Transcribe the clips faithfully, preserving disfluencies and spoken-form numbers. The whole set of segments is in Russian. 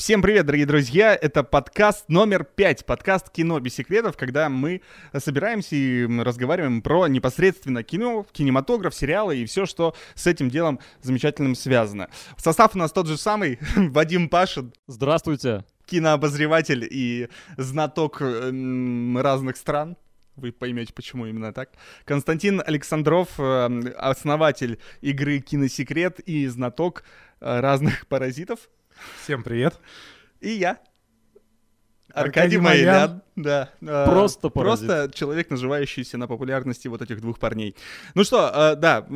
Всем привет, дорогие друзья, это подкаст номер пять, подкаст «Кино без секретов», когда мы собираемся и разговариваем про непосредственно кино, кинематограф, сериалы и все, что с этим делом замечательным связано. Состав у нас тот же самый, Вадим Пашин. Здравствуйте. Кинообозреватель и знаток разных стран. Вы поймете, почему именно так. Константин Александров, основатель игры «Киносекрет» и знаток разных паразитов. Всем привет. И я, Аркадий, Аркадий Маян. Да, просто э, просто человек, наживающийся на популярности вот этих двух парней. Ну что, э, да.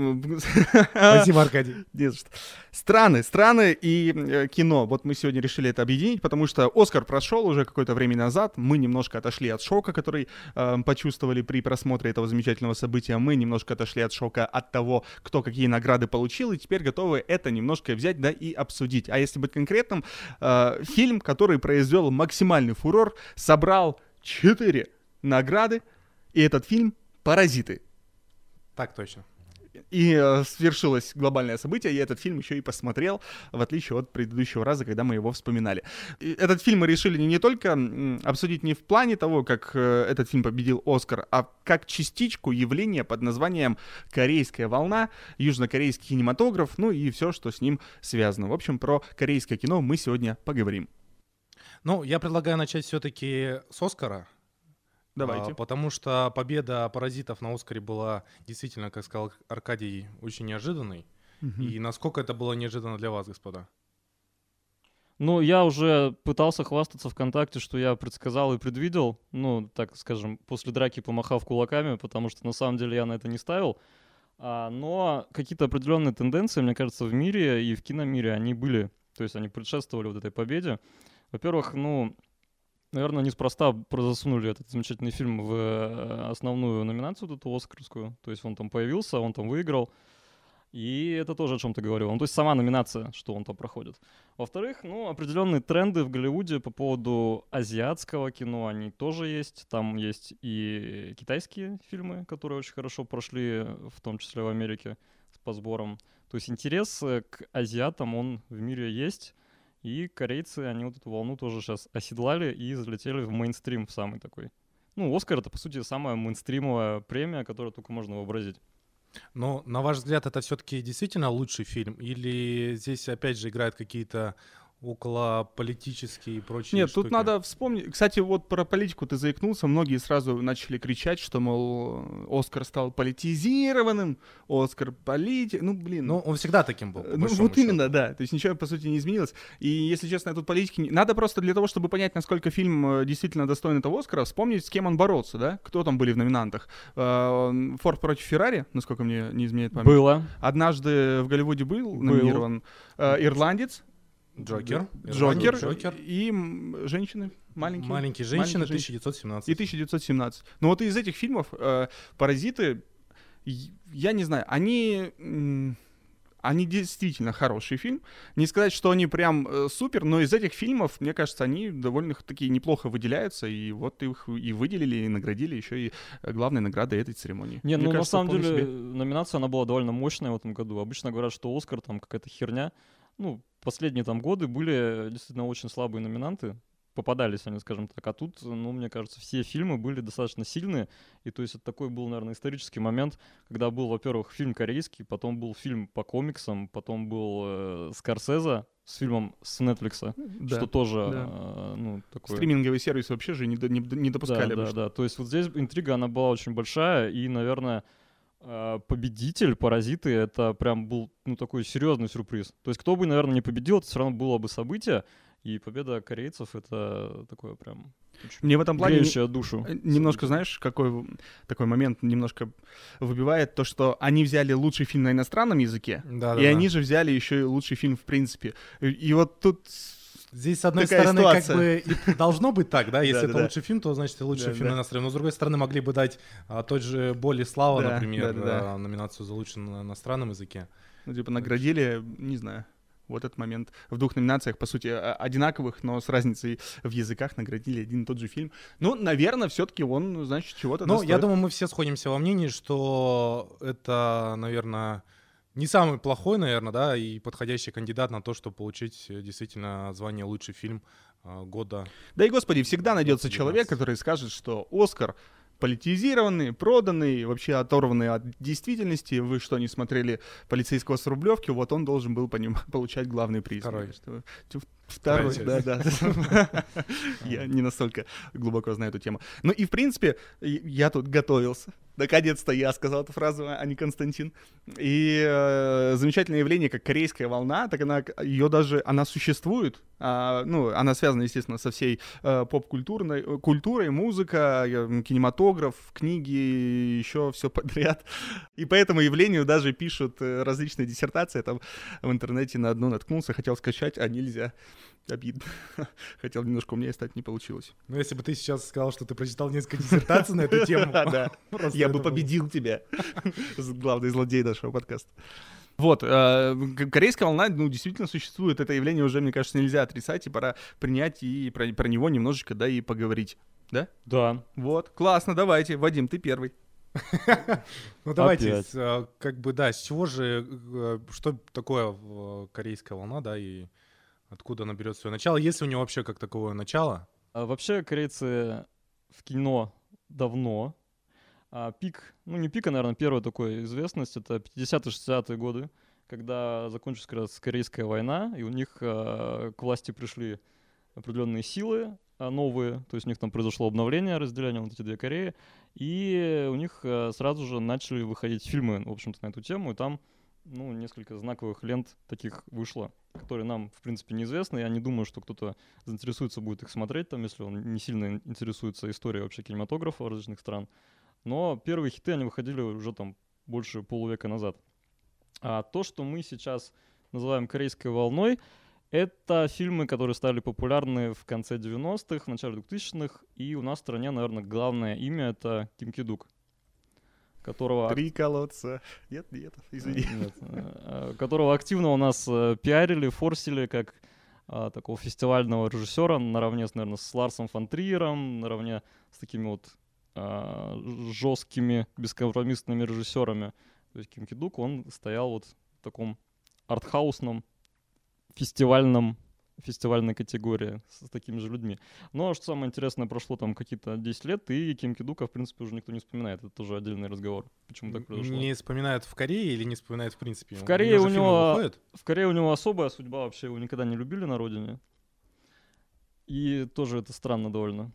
Спасибо, Аркадий. Не за что. Страны, страны и э, кино. Вот мы сегодня решили это объединить, потому что Оскар прошел уже какое-то время назад. Мы немножко отошли от шока, который э, почувствовали при просмотре этого замечательного события. Мы немножко отошли от шока от того, кто какие награды получил, и теперь готовы это немножко взять, да, и обсудить. А если быть конкретным, э, фильм, который произвел максимальный фурор, собрал четыре награды, и этот фильм «Паразиты». Так точно. И э, свершилось глобальное событие, я этот фильм еще и посмотрел, в отличие от предыдущего раза, когда мы его вспоминали. И этот фильм мы решили не только м, обсудить не в плане того, как э, этот фильм победил «Оскар», а как частичку явления под названием «Корейская волна», южнокорейский кинематограф, ну и все, что с ним связано. В общем, про корейское кино мы сегодня поговорим. Ну, я предлагаю начать все-таки с «Оскара». Давайте. Потому что победа «Паразитов» на «Оскаре» была действительно, как сказал Аркадий, очень неожиданной. Угу. И насколько это было неожиданно для вас, господа? Ну, я уже пытался хвастаться ВКонтакте, что я предсказал и предвидел. Ну, так скажем, после драки помахав кулаками, потому что на самом деле я на это не ставил. Но какие-то определенные тенденции, мне кажется, в мире и в киномире они были. То есть они предшествовали вот этой победе. Во-первых, ну, наверное, неспроста прозасунули этот замечательный фильм в основную номинацию, вот эту оскарскую. То есть он там появился, он там выиграл. И это тоже о чем-то говорило. Ну, то есть сама номинация, что он там проходит. Во-вторых, ну, определенные тренды в Голливуде по поводу азиатского кино, они тоже есть. Там есть и китайские фильмы, которые очень хорошо прошли, в том числе в Америке, по сборам. То есть интерес к азиатам, он в мире есть. И корейцы, они вот эту волну тоже сейчас оседлали и залетели в мейнстрим в самый такой. Ну, «Оскар» — это, по сути, самая мейнстримовая премия, которую только можно вообразить. Но, на ваш взгляд, это все-таки действительно лучший фильм? Или здесь, опять же, играют какие-то околополитические и прочие Нет, штуки? Нет, тут надо вспомнить. Кстати, вот про политику ты заикнулся. Многие сразу начали кричать, что, мол, «Оскар» стал политизированным, «Оскар» политик. Ну, блин. Ну, он всегда таким был. Ну, вот счету. Именно, да. То есть ничего, по сути, не изменилось. И, если честно, тут политики... Надо просто для того, чтобы понять, насколько фильм действительно достоин этого «Оскара», вспомнить, с кем он боролся, да? Кто там были в номинантах? «Форд против Феррари», насколько мне не изменяет память. Было. «Однажды в Голливуде» был номинирован. Был. «Ирландец». Джокер. Джокер. Джокер. И женщины. Маленькие. Маленькие женщины. Маленькие тысяча девятьсот семнадцать. И тысяча девятьсот семнадцать. Но вот из этих фильмов э, «Паразиты», я не знаю, они... М- Они действительно хороший фильм. Не сказать, что они прям э, супер, но из этих фильмов, мне кажется, они довольно-таки неплохо выделяются. И вот их и выделили, и наградили еще и главной наградой этой церемонии. Не, мне ну кажется, на самом деле себе... номинация, она была довольно мощная в этом году. Обычно говорят, что «Оскар» там какая-то херня. Ну, последние там годы были действительно очень слабые номинанты. Попадались они, скажем так. А тут, ну, мне кажется, все фильмы были достаточно сильные. И то есть это такой был, наверное, исторический момент, когда был, во-первых, фильм корейский, потом был фильм по комиксам, потом был э, Скорсезе с фильмом с Нетфликса, да, что тоже... Да. Э, ну, такое... Стриминговый сервис вообще же не, до, не, не допускали. Да, да, да. То есть вот здесь интрига, она была очень большая, и, наверное... победитель «Паразиты» — это прям был, ну, такой серьезный сюрприз. То есть кто бы, наверное, не победил, это все равно было бы событие, и победа корейцев — это такое прям... Мне в этом плане душу. Немножко, знаешь, какой такой момент немножко выбивает то, что они взяли лучший фильм на иностранном языке, да, и да, они да. же взяли еще и лучший фильм в принципе. И, и вот тут... Здесь, с одной Такая стороны, ситуация. Как бы и должно быть так, да, если да, это да. лучший фильм, то, значит, и лучший да, фильм да. иностранный. Но, с другой стороны, могли бы дать а, тот же «Боль и слава», да, например, да, да, да. номинацию за лучший на иностранном языке. Ну, типа, наградили, не знаю, вот этот момент. В двух номинациях, по сути, одинаковых, но с разницей в языках наградили один и тот же фильм. Ну, наверное, все-таки он, значит, чего-то достоит. Ну, я думаю, мы все сходимся во мнении, что это, наверное... не самый плохой, наверное, да, и подходящий кандидат на то, чтобы получить действительно звание «Лучший фильм года». Да и, господи, всегда найдется человек, который скажет, что «Оскар» политизированный, проданный, вообще оторванный от действительности. Вы что, не смотрели «Полицейского с Рублевки»? Вот он должен был по ним получать главный приз. Второй. Второй, да, да. Я не настолько глубоко знаю эту тему. Ну и, в принципе, я тут готовился. Наконец-то я сказал эту фразу, а не Константин. И э, замечательное явление, как «Корейская волна», так она, ее даже, она существует. А, ну, она связана, естественно, со всей э, поп-культурной, культурой, музыка, э, кинематограф, книги, еще все подряд. И по этому явлению даже пишут различные диссертации. Я там в интернете на одну наткнулся, хотел скачать, а нельзя. Обидно. Хотел немножко умнее стать, не получилось. Ну, если бы ты сейчас сказал, что ты прочитал несколько диссертаций на эту тему, я бы победил тебя. Главный злодей нашего подкаста. Вот, «Корейская волна», ну, действительно существует. Это явление уже, мне кажется, нельзя отрицать, и пора принять и про, про него немножечко, да, и поговорить. Да? Да. Вот, классно, давайте. Вадим, ты первый. Ну, давайте, как бы, да, с чего же, что такое «Корейская волна», да, и откуда она берет свое начало, если у нее вообще как такое начало? Вообще, корейцы в кино давно... А пик, ну не пик, а, наверное, первая такая известность, это пятидесятые-шестидесятые годы, когда закончилась как раз Корейская война, и у них э, к власти пришли определенные силы э, новые, то есть у них там произошло обновление, разделение вот эти две Кореи, и у них э, сразу же начали выходить фильмы, в общем-то, на эту тему, и там, ну, несколько знаковых лент таких вышло, которые нам, в принципе, неизвестны. Я не думаю, что кто-то заинтересуется, будет их смотреть, там, если он не сильно интересуется историей вообще кинематографа различных стран. Но первые хиты, они выходили уже там больше полувека назад. А то, что мы сейчас называем «Корейской волной», это фильмы, которые стали популярны в конце девяностых, в начале двухтысячных. И у нас в стране, наверное, главное имя — это Ким Ки Дук, которого... Три колодца. Нет, нет, извини. Нет. Которого активно у нас пиарили, форсили, как такого фестивального режиссера, наравне, наверное, с Ларсом Фон Триером, наравне с такими вот... жесткими, бескомпромиссными режиссерами. То есть Ким Ки Дук, он стоял вот в таком артхаусном, фестивальном, фестивальной категории с такими же людьми. Но что самое интересное, прошло там какие-то десять лет, и Ким Ки Дука, в принципе, уже никто не вспоминает. Это тоже отдельный разговор. Почему так произошло? Не вспоминают в Корее или не вспоминают в принципе? В Корее у него, в Корее у него особая судьба, вообще его никогда не любили на родине. И тоже это странно довольно.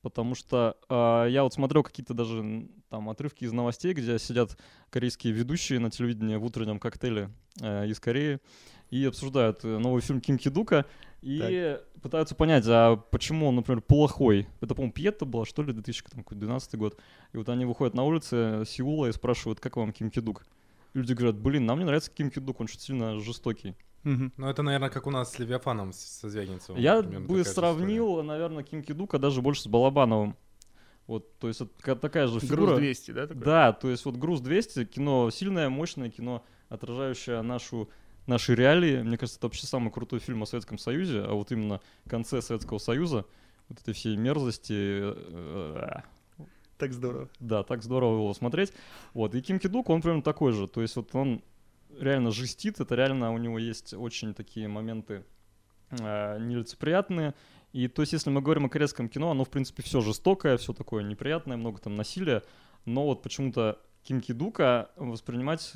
Потому что э, я вот смотрел какие-то даже там отрывки из новостей, где сидят корейские ведущие на телевидении в утреннем коктейле э, из Кореи и обсуждают новый фильм Ким Ки Дука и так пытаются понять, а почему он, например, плохой. Это, по-моему, «Пьета» была, что ли, две тысячи двенадцатый год. И вот они выходят на улицы Сеула и спрашивают, как вам Ким Ки Дук? И люди говорят, блин, нам не нравится Ким Ки Дук, он что-то сильно жестокий. Mm-hmm. Ну, это, наверное, как у нас с Левиафаном, со Звягинцевым. Я бы сравнил, история. Наверное, Ким Ки Дука даже больше с Балабановым. Вот, то есть это такая же фигура. «Груз двести», да? Такой? Да, то есть вот «Груз двести», кино сильное, мощное, кино, отражающее нашу, наши реалии. Мне кажется, это вообще самый крутой фильм о Советском Союзе, а вот именно в конце Советского Союза, вот этой всей мерзости... Так здорово. Да, так здорово его смотреть. Вот, и Ким Ки Дук, он примерно такой же, то есть вот он... реально жестит, это реально у него есть очень такие моменты э, нелицеприятные. И то есть, если мы говорим о корейском кино, оно, в принципе, все жестокое, все такое неприятное, много там насилия. Но вот почему-то Ким Ки Дука воспринимать,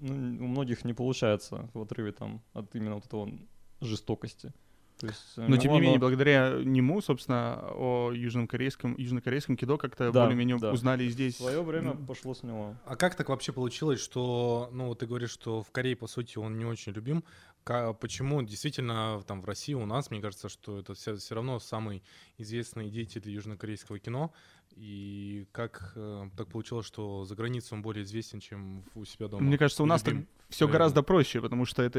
ну, у многих не получается в отрыве там от именно вот этого жестокости. То есть, но, тем не оно... менее, благодаря нему, собственно, о южнокорейском, южнокорейском кино как-то да, более-менее да. узнали здесь. В свое время ну... пошло с него. А как так вообще получилось, что, ну, ты говоришь, что в Корее, по сути, он не очень любим. Почему действительно там в России у нас, мне кажется, что это все, все равно самый известный деятель южнокорейского кино. И как э, так получилось, что за границей он более известен, чем у себя дома? Мне кажется, у нас так все гораздо проще, потому что это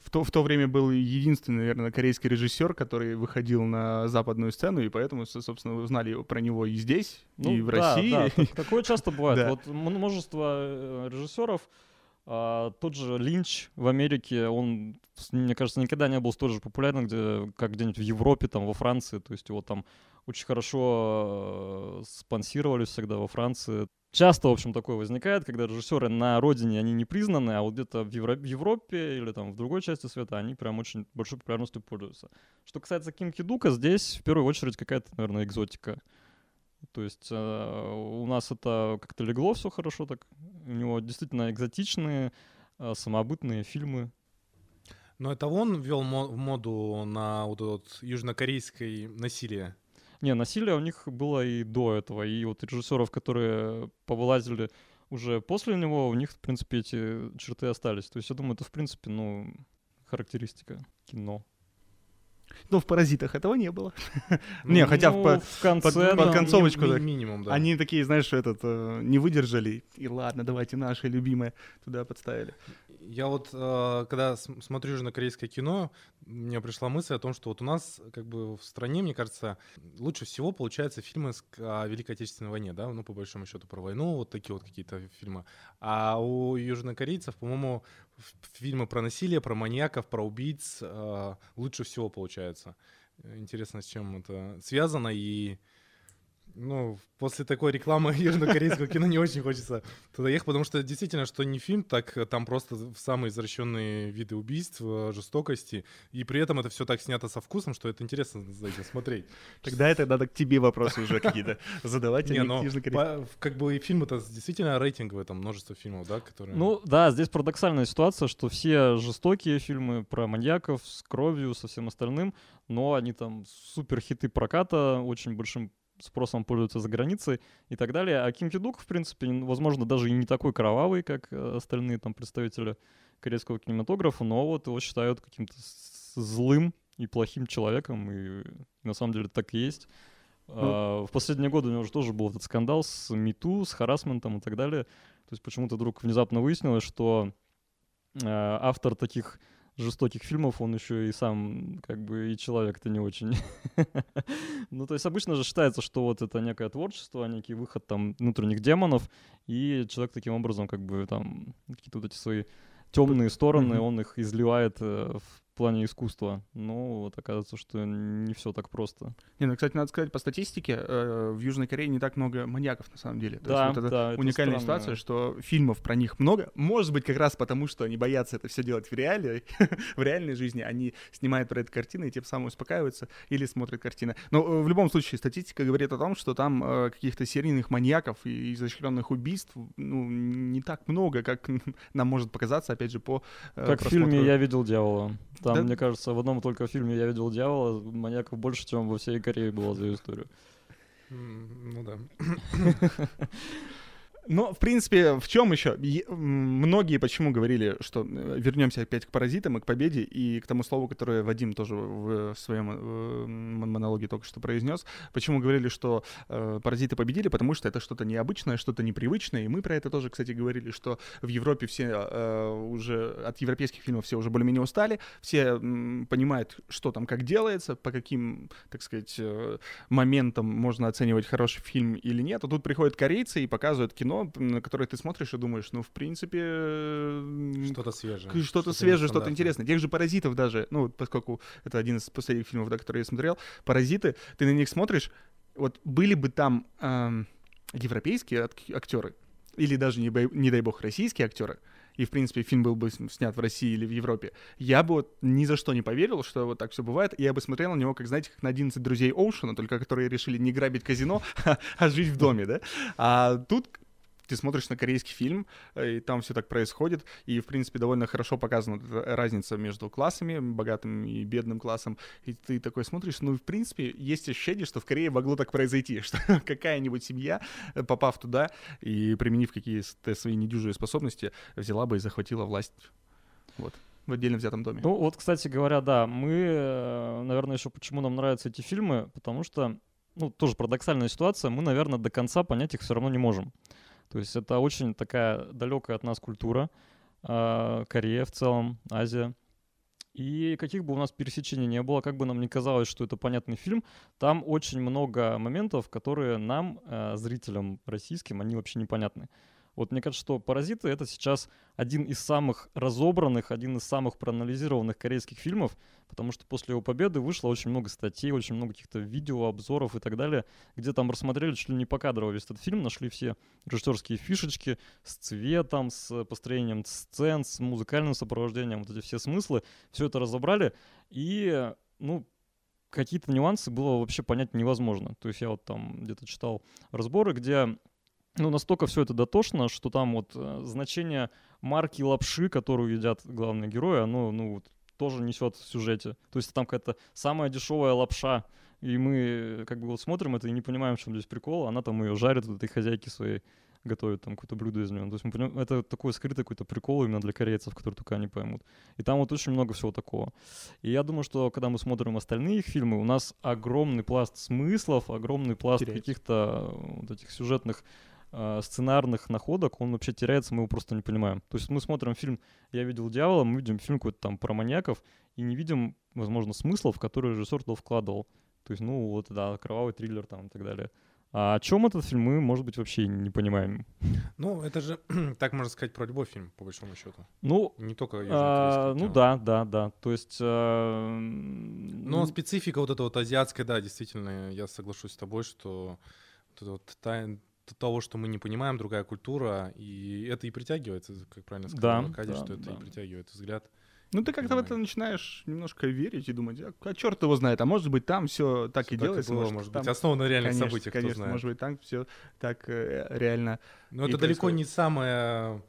в то, в то время был единственный, наверное, корейский режиссер, который выходил на западную сцену, и поэтому, собственно, узнали про него и здесь, ну, и в да, России. Да, так, такое часто бывает. Да. Вот множество режиссеров. А, тот же Линч в Америке, он, мне кажется, никогда не был столь же популярным, где, как где-нибудь в Европе, там, во Франции. То есть его там очень хорошо спонсировали всегда во Франции. часто, в общем, такое возникает, когда режиссеры на родине, они не признаны, а вот где-то в Евро- в Европе или там в другой части света они прям очень большой популярностью пользуются. Что касается Ким Ки Дука, здесь в первую очередь какая-то, наверное, экзотика. То есть э, у нас это как-то легло все хорошо так. У него действительно экзотичные, э, самобытные фильмы. Но это он ввел в моду на вот этот южнокорейское насилие? Не, насилие у них было и до этого. И вот режиссеров, которые повылазили уже после него, у них, в принципе, эти черты остались. То есть я думаю, это, в принципе, ну, характеристика кино. Но в «Паразитах» этого не было. Не, хотя в концовочку они такие, знаешь, этот не выдержали. И ладно, давайте наши любимые туда подставили. Я вот, когда смотрю же на корейское кино, мне пришла мысль о том, что вот у нас как бы в стране, мне кажется, лучше всего получаются фильмы о Великой Отечественной войне, да, ну, по большому счету про войну, вот такие вот какие-то фильмы. А у южнокорейцев, по-моему, фильмы про насилие, про маньяков, про убийц лучше всего получаются. Интересно, с чем это связано. И ну, после такой рекламы южнокорейского кино не очень хочется туда ехать, потому что действительно, что не фильм, так там просто самые извращенные виды убийств, жестокости. И при этом это все так снято со вкусом, что это интересно за этим смотреть. Тогда это надо к тебе вопросы уже какие-то задавать, а не к южнокорейскому. Как бы фильмы-то действительно рейтинговые, там множество фильмов, да, которые... Ну да, здесь парадоксальная ситуация, что все жестокие фильмы про маньяков с кровью, со всем остальным, но они там супер хиты проката, очень большим спросом пользуются за границей и так далее. А Ким Ки Дук, в принципе, возможно, даже и не такой кровавый, как остальные там представители корейского кинематографа, но вот его считают каким-то злым и плохим человеком, и на самом деле так и есть. Ну, а, в последние годы у него уже тоже был этот скандал с MeToo, с харассментом и так далее. То есть почему-то вдруг внезапно выяснилось, что а, автор таких жестоких фильмов, он еще и сам, как бы, и человек-то не очень. Ну, то есть обычно же считается, что вот это некое творчество, некий выход там внутренних демонов, и человек таким образом, как бы, там, какие-то вот эти свои темные стороны, он их изливает в плане искусства. Ну, вот оказывается, что не все так просто. Не, ну, кстати, надо сказать, по статистике, э, в Южной Корее не так много маньяков, на самом деле. То да, есть вот это да, уникальная это ситуация, что фильмов про них много. Может быть, как раз потому, что они боятся это все делать в реале, в реальной жизни. Они снимают про это картины и тем самым успокаиваются или смотрят картины. Но в любом случае статистика говорит о том, что там э, каких-то серийных маньяков и изощренных убийств ну, не так много, как нам может показаться, опять же, по э, Как просмотру... в фильме «Я видел дьявола». Там, да? Мне кажется, в одном только фильме «Я видел дьявола» маньяков больше, чем во всей Корее было за ее историю. Ну да. Но, в принципе, в чем еще? Многие почему говорили, что вернемся опять к «Паразитам» и к «Победе», и к тому слову, которое Вадим тоже в своем монологе только что произнес. Почему говорили, что «Паразиты» победили? Потому что это что-то необычное, что-то непривычное. И мы про это тоже, кстати, говорили, что в Европе все уже от европейских фильмов все уже более-менее устали. Все понимают, что там как делается, по каким, так сказать, моментам можно оценивать, хороший фильм или нет. А тут приходят корейцы и показывают кино, на которое ты смотришь и думаешь, ну, в принципе... Что-то свежее. Что-то, что-то свежее, что-то интересное. Тех же «Паразитов» даже, ну, поскольку это один из последних фильмов, да, которые я смотрел, «Паразиты», ты на них смотришь, вот были бы там эм, европейские актеры, или даже, не, бо... не дай бог, российские актеры, и, в принципе, фильм был бы снят в России или в Европе, я бы вот ни за что не поверил, что вот так все бывает, и я бы смотрел на него, как, знаете, как на одиннадцать друзей Оушена, только которые решили не грабить казино, а жить в доме, да? А тут... Ты смотришь на корейский фильм, и там все так происходит, и, в принципе, довольно хорошо показана разница между классами, богатым и бедным классом, и ты такой смотришь, ну, в принципе, есть ощущение, что в Корее могло так произойти, что какая-нибудь семья, попав туда и применив какие-то свои недюжие способности, взяла бы и захватила власть, вот, в отдельно взятом доме. Ну, вот, кстати говоря, да, мы, наверное, еще почему нам нравятся эти фильмы, потому что, ну, тоже парадоксальная ситуация, мы, наверное, до конца понять их все равно не можем. То есть это очень такая далекая от нас культура, Корея в целом, Азия. И каких бы у нас пересечений не было, как бы нам ни казалось, что это понятный фильм, там очень много моментов, которые нам, зрителям российским, они вообще непонятны. Вот мне кажется, что «Паразиты» — это сейчас один из самых разобранных, один из самых проанализированных корейских фильмов, потому что после его победы вышло очень много статей, очень много каких-то видео, обзоров и так далее, где там рассмотрели чуть ли не покадрово весь этот фильм, нашли все режиссерские фишечки с цветом, с построением сцен, с музыкальным сопровождением, вот эти все смыслы, все это разобрали, и, ну, какие-то нюансы было вообще понять невозможно. То есть я вот там где-то читал разборы, где... Ну, настолько все это дотошно, что там вот значение марки лапши, которую едят главные герои, оно, ну, вот, тоже несет в сюжете. То есть там какая-то самая дешевая лапша, и мы как бы вот смотрим это и не понимаем, в чем здесь прикол. Она там ее жарит, вот этой хозяйке своей готовит там какое-то блюдо из нее. То есть мы понимаем, это такой скрытый какой-то прикол именно для корейцев, которые только они поймут. И там вот очень много всего такого. И я думаю, что когда мы смотрим остальные их фильмы, у нас огромный пласт смыслов, огромный пласт Теряется. каких-то вот этих сюжетных... сценарных находок, он вообще теряется, мы его просто не понимаем. То есть мы смотрим фильм «Я видел дьявола», мы видим фильм какой-то там про маньяков и не видим, возможно, смыслов, которые режиссер туда вкладывал. То есть, ну вот, да, кровавый триллер там и так далее. А о чем этот фильм мы, может быть, вообще не понимаем. Ну, это же, так можно сказать, про любой фильм, по большому счету. Ну, не только а, ну да, да, да. То есть... А, ну, специфика вот эта вот азиатская, да, действительно, я соглашусь с тобой, что вот эта вот тайн... того, что мы не понимаем, другая культура, и это и притягивает, как правильно сказал да, Аркадий, да, что это да. и притягивает взгляд. Ну ты как-то в это начинаешь немножко верить и думать, а, а черт его знает, а может быть там все так все и так делается. И было, может, может быть, там... основано на реальных конечно, событиях, конечно, кто знает. Может быть, там все так э, реально Но это происходит. Далеко не самая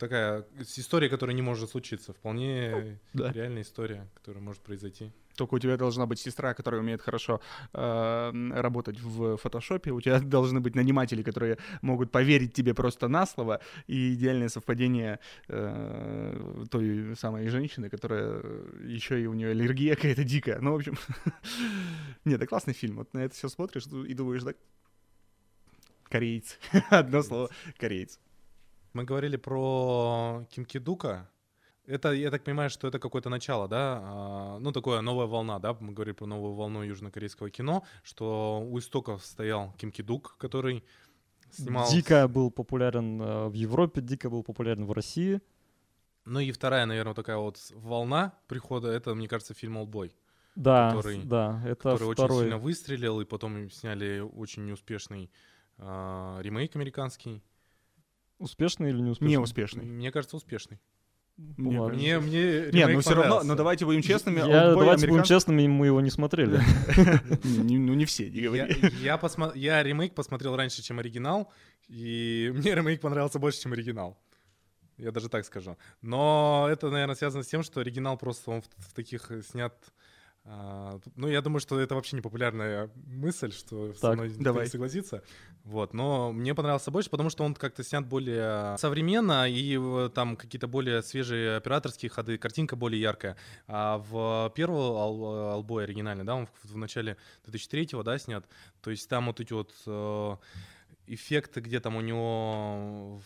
такая история, которая не может случиться. Вполне ну, да. реальная история, которая может произойти. Только у тебя должна быть сестра, которая умеет хорошо э, работать в фотошопе, у тебя должны быть наниматели, которые могут поверить тебе просто на слово, и идеальное совпадение э, той самой женщины, которая еще и у нее аллергия какая-то дикая. Ну, в общем, не, это классный фильм. Вот на это все смотришь и думаешь, так, корейец. Одно слово, корейец. Мы говорили про Ким Ки Дука. Это, я так понимаю, что это какое-то начало, да, ну, такое новая волна, да, мы говорили про новую волну южнокорейского кино, что у истоков стоял Ким Ки Дук, который снимал... Дико был популярен в Европе, дико был популярен в России. Ну и вторая, наверное, такая вот волна прихода, это, мне кажется, фильм «Олдбой». Да, который, да, это который второй. Очень сильно выстрелил, и потом сняли очень неуспешный э, ремейк американский. Успешный или неуспешный? Неуспешный. Мне кажется, успешный. Мне, мне, мне Нет, ну все равно, но давайте будем честными. Я, давайте американ... будем честными, мы его не смотрели. Ну не все, не говори. Я ремейк посмотрел раньше, чем оригинал, и мне ремейк понравился больше, чем оригинал. Я даже так скажу. Но это, наверное, связано с тем, что оригинал просто он в таких снят... Ну, я думаю, что это вообще не популярная мысль, что так, со мной давай. Не согласится. Вот. Но мне понравился больше, потому что он как-то снят более современно, и там какие-то более свежие операторские ходы, картинка более яркая. А в первого «Олдбоя» оригинальный, да, он в начале две тысячи третьего, да, снят. То есть там вот эти вот эффекты, где там у него...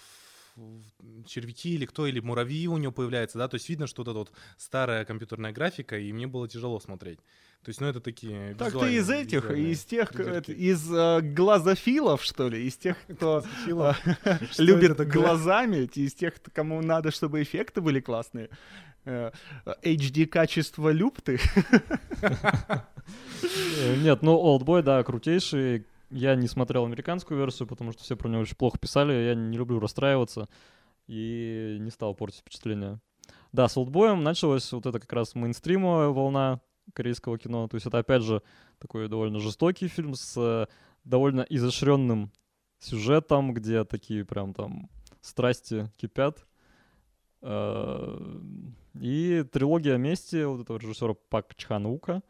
червяки или кто, или муравьи у него появляются, да, то есть видно, что вот эта вот старая компьютерная графика, и мне было тяжело смотреть. То есть, ну, это такие так визуальные... Так ты из этих, из тех, это, из э, глазофилов, что ли, из тех, кто любит глазами, из тех, кому надо, чтобы эффекты были классные. эйч ди-качество люб ты? Нет, ну, «Олдбой», да, крутейший. Я не смотрел американскую версию, потому что все про него очень плохо писали. Я не люблю расстраиваться и не стал портить впечатление. Да, с «Олдбоем» началась вот эта как раз мейнстримовая волна корейского кино. То есть это, опять же, такой довольно жестокий фильм с довольно изощренным сюжетом, где такие прям там страсти кипят. И трилогия «Мести» вот этого режиссера Пак Чхан-ука,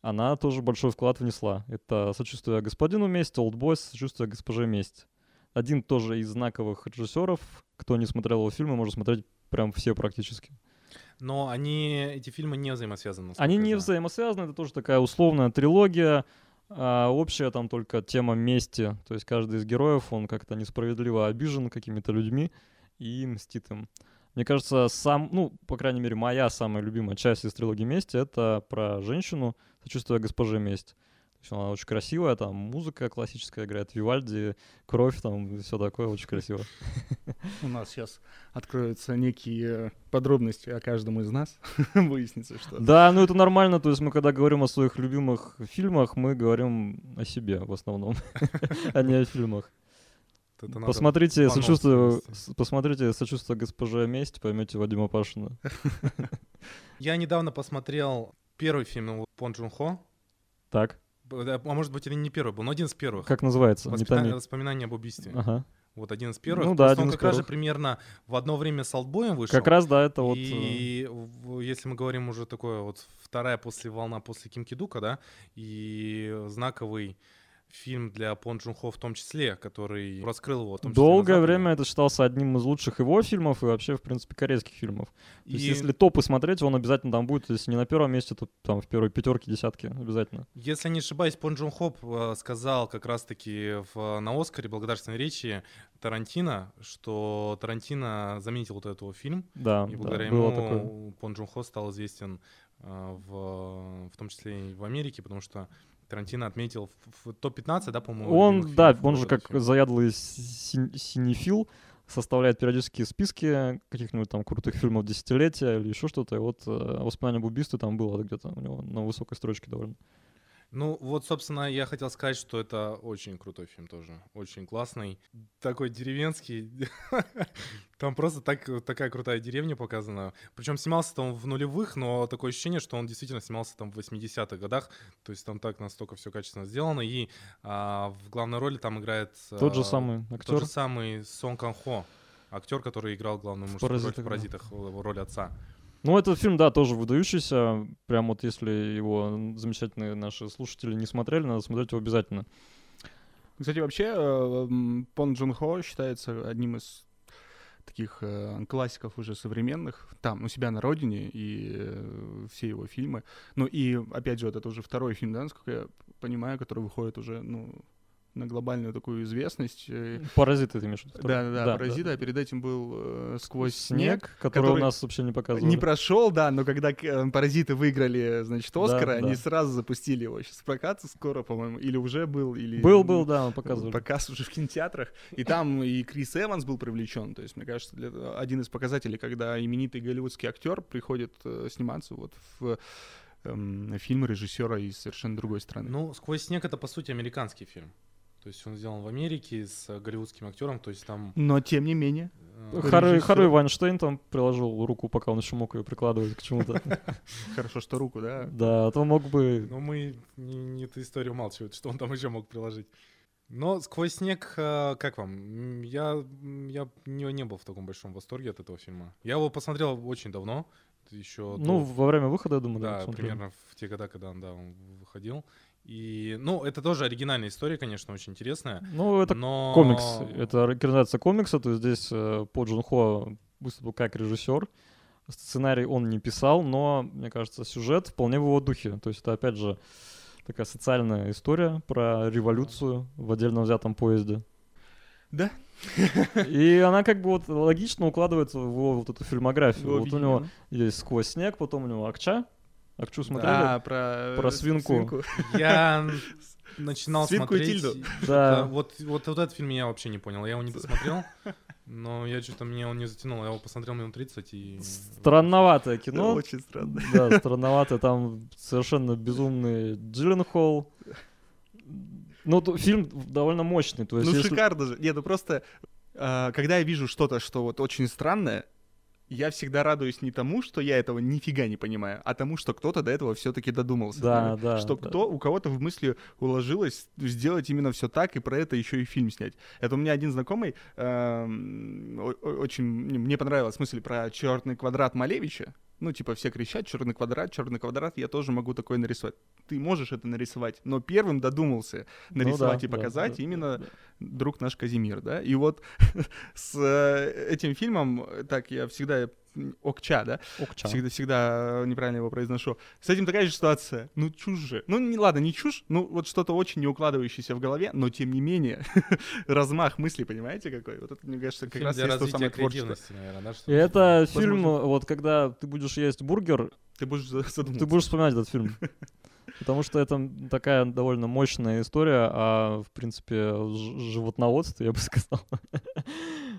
она тоже большой вклад внесла. Это «Сочувствие господину мести», «Олдбой», «Сочувствие госпоже мести». Один тоже из знаковых режиссеров. Кто не смотрел его фильмы, может смотреть прям все практически. Но они, эти фильмы не взаимосвязаны. Они не да. взаимосвязаны, это тоже такая условная трилогия. А общая там только тема мести. То есть каждый из героев, он как-то несправедливо обижен какими-то людьми и мстит им. Мне кажется, сам, ну, по крайней мере, моя самая любимая часть из трилогии «Мести» — это про женщину, «Сочувствие госпоже мести». Она очень красивая, там музыка классическая играет, Вивальди, кровь там, все такое, очень красиво. У нас сейчас откроются некие подробности о каждом из нас, выяснится, что... Да, ну это нормально, то есть мы когда говорим о своих любимых фильмах, мы говорим о себе в основном, а не о фильмах. Посмотрите сочувствие, посмотрите «Сочувствие госпоже мести», поймете Вадима Пашина. Я недавно посмотрел первый фильм Пон Джун Хо. Так. А может быть, это не первый был, но один из первых. Как называется? Воспоминания, воспоминания об убийстве. Ага. Вот один из первых. Ну, да, один он из как первых. Раз же примерно в одно время с «Олдбоем» вышел. Как раз, да, это вот... И если мы говорим уже такое вот вторая после волна после Ким Ки Дука, да, и знаковый фильм для Пон Джун Хо в том числе, который раскрыл его. В том числе долгое назад, время и... это считался одним из лучших его фильмов и вообще, в принципе, корейских фильмов. То и... есть, если топы смотреть, он обязательно там будет, если не на первом месте, то там в первой пятерке, десятке обязательно. Если не ошибаюсь, Пон Джун Хо сказал как раз-таки в, на «Оскаре» благодарственной речи Тарантино, что Тарантино заметил вот этот фильм, да, и благодаря да, ему такое. Пон Джун Хо стал известен в, в том числе и в Америке, потому что Тарантино отметил в топ пятнадцать, да, по-моему? Он, да, он же как заядлый синефил составляет периодические списки каких-нибудь там крутых фильмов десятилетия или еще что-то. И вот «Воспоминания об убийстве» там было где-то у него на высокой строчке довольно. Ну вот, собственно, я хотел сказать, что это очень крутой фильм тоже, очень классный, такой деревенский, там просто так, такая крутая деревня показана, причем снимался там в нулевых, но такое ощущение, что он действительно снимался там в восьмидесятых годах, то есть там так настолько все качественно сделано, и а, в главной роли там играет а, тот же самый актер, тот же самый Сон Кан Хо, актер, который играл главную мужскую роль в «Паразитах», роль отца. Ну, этот фильм, да, тоже выдающийся. Прям вот если его замечательные наши слушатели не смотрели, надо смотреть его обязательно. Кстати, вообще Пон Джун Хо считается одним из таких классиков уже современных. Там, у себя на родине, и все его фильмы. Ну и, опять же, вот это уже второй фильм, да, насколько я понимаю, который выходит уже, ну... на глобальную такую известность. «Паразиты» ты имеешь в виду? Да, да, да, «Паразиты», да. А перед этим был э, «Сквозь снег», снег который, который у нас вообще не показывали. Не прошел, да, но когда «Паразиты» выиграли, значит, «Оскар», да, они да. сразу запустили его сейчас в прокат, скоро, по-моему, или уже был, или... Был-был, да, он показывал. Показ уже в кинотеатрах. И там и Крис Эванс был привлечен, то есть, мне кажется, для... один из показателей, когда именитый голливудский актер приходит э, сниматься вот в... Э, фильм режиссера из совершенно другой страны. Ну, «Сквозь снег» — это, по сути, американский фильм. То есть он сделан в Америке с голливудским актером, то есть там... Но тем не менее. Харви, Харви Вайнштейн там приложил руку, пока он еще мог ее прикладывать к чему-то. Хорошо, что руку, да? Да, а то мог бы... Но мы не эту историю умалчиваем, что он там еще мог приложить. Но «Сквозь снег», как вам? Я, я не был в таком большом восторге от этого фильма. Я его посмотрел очень давно. Еще ну, до... во время выхода, я думаю. Да, да примерно в те годы, когда он, да, он выходил. И, ну, это тоже оригинальная история, конечно, очень интересная. Ну, это но... комикс, это экранизация комикса, то есть здесь э, Пон Джун Хо выступил как режиссер, сценарий он не писал, но, мне кажется, сюжет вполне в его духе, то есть это, опять же, такая социальная история про революцию в отдельно взятом поезде. Да. И она как бы вот логично укладывается в его вот эту фильмографию. Его вот видимо. У него есть «Сквозь снег», потом у него «Окча». Акчу смотрели? Да, про, про свинку. свинку. Я начинал свинку смотреть... Свинку и Тильду. Да. Вот, вот, вот этот фильм я вообще не понял. Я его не досмотрел, но я что-то меня он не затянул. Я его посмотрел минут тридцать и... Странноватое кино. Да, очень странное. Да, странноватое. Там совершенно безумный Джилленхол. Ну, то, фильм довольно мощный. То есть, ну, если... шикарно же. Нет, ну просто, э, когда я вижу что-то, что вот очень странное, я всегда радуюсь не тому, что я этого нифига не понимаю, а тому, что кто-то до этого все-таки додумался. Да, да, что да. кто, у кого-то в мысли уложилось сделать именно все так, и про это еще и фильм снять. Это у меня один знакомый, очень мне понравилась мысль про «Черный квадрат» Малевича. Ну, типа, все кричат «черный квадрат, черный квадрат», я тоже могу такое нарисовать. Ты можешь это нарисовать, но первым додумался нарисовать ну, да, и показать да, именно да, да. друг наш Казимир, да? И вот с этим фильмом, так я всегда... Окча, да? Окча. Всегда, всегда неправильно его произношу. С этим такая же ситуация. Ну, чушь же. Ну, не, ладно, не чушь, ну, вот что-то очень не укладывающееся в голове, но, тем не менее, размах мыслей, понимаете, какой? Вот это, мне кажется, как фильм раз есть то самое творчество. Наверное, да, что это возможно. Фильм, вот, когда ты будешь есть бургер... Ты будешь задуматься. Ты будешь вспоминать этот фильм. Потому что это такая довольно мощная история о, в принципе, животноводстве, я бы сказал.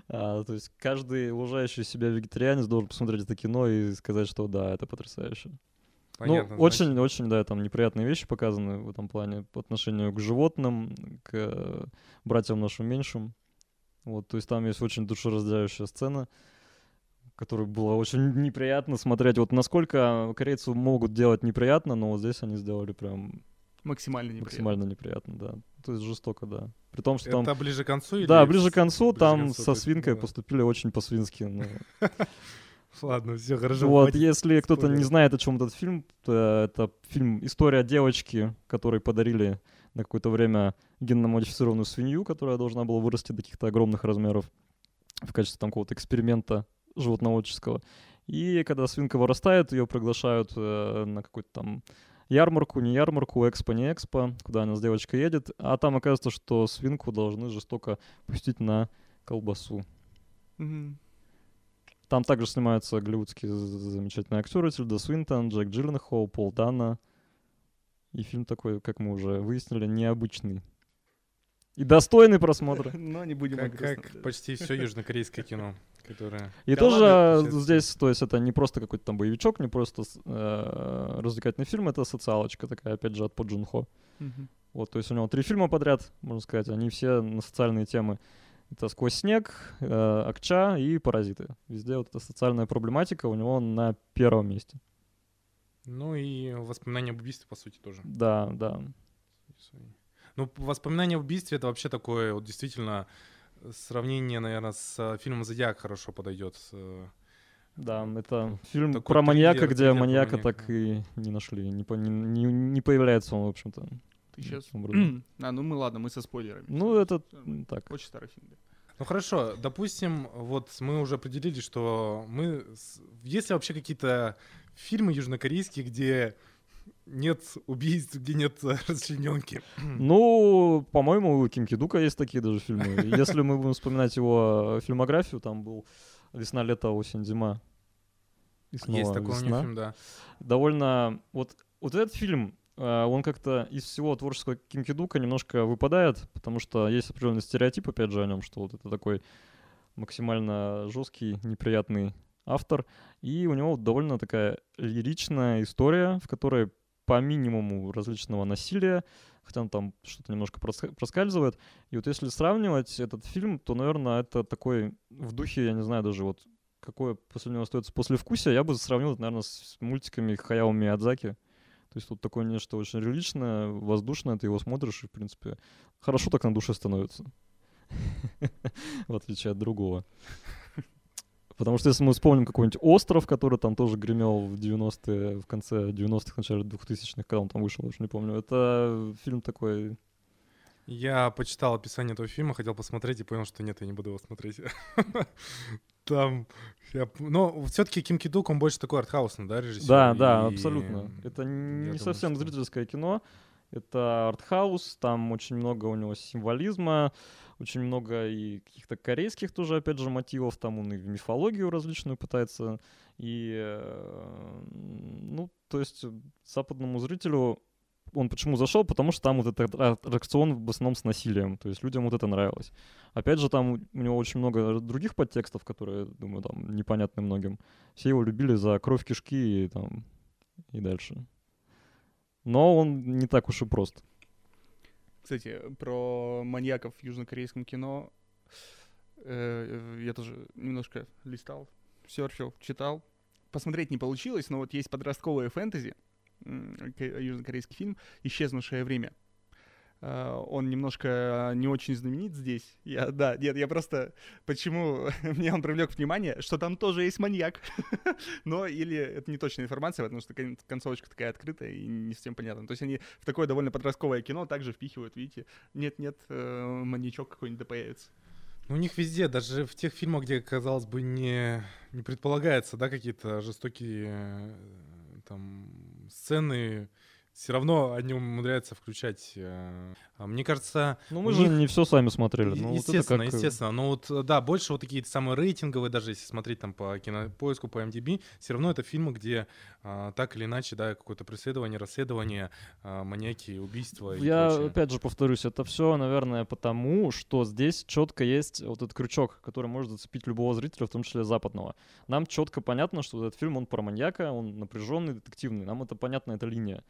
А, то есть каждый уважающий себя вегетарианец должен посмотреть это кино и сказать, что да, это потрясающе. Понятно, ну, очень-очень, да, там неприятные вещи показаны в этом плане по отношению к животным, к братьям нашим меньшим. Вот, то есть там есть очень душераздирающая сцена, которую было очень неприятно смотреть. Вот насколько корейцы могут делать неприятно, но вот здесь они сделали прям... Максимально неприятно. Максимально неприятно, да. То есть жестоко, да. При том, что это там... ближе к концу? Или... Да, ближе к концу. Ближе там к концу, со свинкой да. поступили очень по-свински. Но... Ладно, все хорошо. Вот, хватит. Если кто-то не знает, о чем этот фильм, то это фильм «История девочки», которой подарили на какое-то время генно-модифицированную свинью, которая должна была вырасти до каких-то огромных размеров в качестве там какого-то эксперимента животноводческого. И когда свинка вырастает, ее приглашают э, на какой-то там ярмарку, не ярмарку, экспо, не экспо, куда она с девочкой едет. А там оказывается, что свинку должны жестоко пустить на колбасу. Mm-hmm. Там также снимаются голливудские замечательные актеры: Тильда Суинтон, Джек Джилленхол, Пол Дана. И фильм такой, как мы уже выяснили, необычный. И достойный просмотра. Но не будем объяснять. Как почти все южнокорейское кино. Которая... И тоже здесь, то есть это не просто какой-то там боевичок, не просто э, развлекательный фильм, это социалочка такая, опять же, от Пон Джун Хо. Mm-hmm. Вот, то есть у него три фильма подряд, можно сказать, они все на социальные темы. Это «Сквозь снег», э, «Окча» и «Паразиты». Везде вот эта социальная проблематика у него на первом месте. Ну и «Воспоминания об убийстве», по сути, тоже. Да, да. Ну, «Воспоминания об убийстве» — это вообще такое вот действительно... Сравнение, наверное, с фильмом «Зодиак» хорошо подойдет. Да, это фильм такой про маньяка, триллер, где триллер маньяка, маньяка так и не нашли. Не, по, не, не появляется он, в общем-то. Ты сейчас... а, ну мы ладно, мы со спойлерами. Ну это так. Очень старый фильм. Да. Ну хорошо, допустим, вот мы уже определились, что мы... Есть ли вообще какие-то фильмы южнокорейские, где... Нет убийств, где нет расчлененки. Ну, по-моему, у Ким Ки Дука есть такие даже фильмы. Если мы будем вспоминать его фильмографию, там был «Весна, лето, осень, зима». И снова есть такой весна. У него фильм, да. Довольно... Вот, вот этот фильм, он как-то из всего творческого Ким Ки Дука немножко выпадает, потому что есть определенный стереотип, опять же, о нем, что вот это такой максимально жесткий, неприятный автор. И у него довольно такая лиричная история, в которой по минимуму различного насилия, хотя он там что-то немножко проскальзывает. И вот если сравнивать этот фильм, то, наверное, это такой в духе, я не знаю даже вот, какое после него остается послевкусие, я бы сравнил это, наверное, с мультиками Хаяо Миядзаки. То есть тут такое нечто очень лиричное, воздушное, ты его смотришь и, в принципе, хорошо так на душе становится. В отличие от другого. Потому что если мы вспомним какой-нибудь «Остров», который там тоже гремел в девяностые, в конце девяностых, начале двухтысячных, когда он там вышел, я уж не помню. Это фильм такой... Я почитал описание этого фильма, хотел посмотреть и понял, что нет, я не буду его смотреть. Там... Но все-таки Ким Ки Дук, он больше такой артхаусный, да, режиссер? Да, да, абсолютно. Это не совсем зрительское кино. Это артхаус, там очень много у него символизма, очень много и каких-то корейских тоже, опять же, мотивов, там он и в мифологию различную пытается. И, ну, то есть западному зрителю он почему зашел? Потому что там вот этот аттракцион в основном с насилием, то есть людям вот это нравилось. Опять же, там у него очень много других подтекстов, которые, думаю, там непонятны многим. Все его любили за кровь, кишки и там и дальше. Но он не так уж и прост. Кстати, про маньяков в южнокорейском кино э, я тоже немножко листал, серфил, читал. Посмотреть не получилось, но вот есть подростковое фэнтези, южнокорейский фильм «Исчезнувшее время». Он немножко не очень знаменит здесь. Я, да, нет, я просто... Почему меня он привлек внимание? Что там тоже есть маньяк. Но или это не точная информация, потому что концовочка такая открытая и не всем понятно. То есть они в такое довольно подростковое кино также впихивают, видите, нет-нет, маньячок какой-нибудь да появится. Ну, у них везде, даже в тех фильмах, где, казалось бы, не, не предполагается, да, какие-то жестокие там сцены... все равно они умудряются включать. Мне кажется... Ну, мы же не все сами смотрели. Но естественно, вот как... естественно. Но вот, да, больше вот такие самые рейтинговые, даже если смотреть там по Кинопоиску, по эм ди би, все равно это фильмы, где а, так или иначе, да, какое-то преследование, расследование, а, маньяки, убийства и Я, прочее. Опять же, повторюсь, это все, наверное, потому, что здесь четко есть вот этот крючок, который может зацепить любого зрителя, в том числе западного. Нам четко понятно, что вот этот фильм, он про маньяка, он напряженный, детективный. Нам это понятно, эта линия.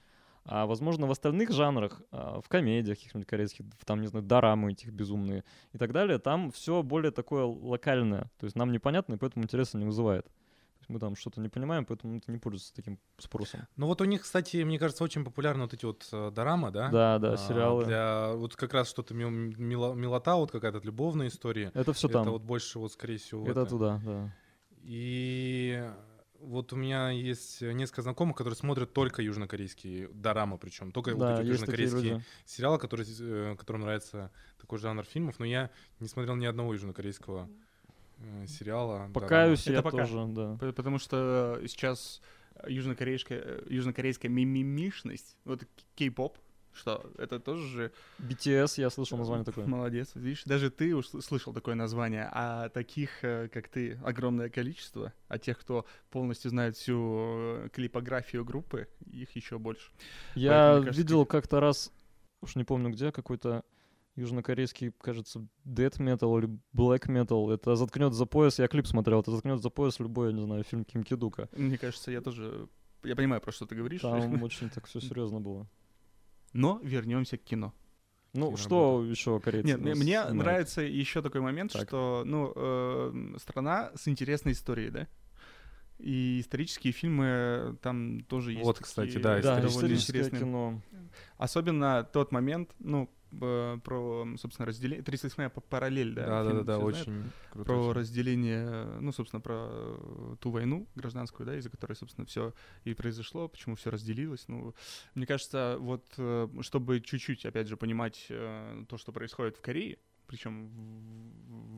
А, возможно, в остальных жанрах, в комедиях каких-нибудь корейских, там, не знаю, дорамы этих безумные и так далее, там все более такое локальное. То есть нам непонятно, и поэтому интереса не вызывает. То есть мы там что-то не понимаем, поэтому это не пользуется таким спросом. Ну вот у них, кстати, мне кажется, очень популярны вот эти вот дорамы, да? Да, да, сериалы. Для, вот как раз что-то милота, вот какая-то любовная история. Это все там. Это вот больше, вот, скорее всего... Это, это. Туда, да. И... Вот у меня есть несколько знакомых, которые смотрят только южнокорейские дорамы, причем только да, вот южнокорейские сериалы, которые, которым нравится такой жанр фильмов, но я не смотрел ни одного южнокорейского сериала. Покаюсь, я пока. тоже, да. Потому что сейчас южнокорейская, южнокорейская мимимишность, вот кей-поп, что это тоже же... би ти эс, я слышал название такое. Молодец, видишь, даже ты уж слышал такое название. А таких, как ты, огромное количество. А тех, кто полностью знает всю клипографию группы, их еще больше. Я Поэтому, кажется, видел ты... как-то раз, уж не помню где, какой-то южнокорейский, кажется, death metal или black metal. Это «Заткнет за пояс», я клип смотрел, это «Заткнет за пояс» любой, я не знаю, фильм Ким Ки Дука. Мне кажется, я тоже... Я понимаю, про что ты говоришь. Там очень так все серьезно было. Но вернемся к кино. Ну, кино что работает. Еще корейцы? Нет, мне снимают. Нравится еще такой момент, так. что ну, э, страна с интересной историей, да? И исторические фильмы там тоже есть. Вот, такие, кстати, да, да историческое кино. Особенно тот момент, ну, про, собственно, разделение... тридцать восьмая параллель, да? Да-да-да, да, очень круто. Про разделение, ну, собственно, про ту войну гражданскую, да, из-за которой, собственно, все и произошло, почему все разделилось. Ну, мне кажется, вот, чтобы чуть-чуть, опять же, понимать то, что происходит в Корее, причем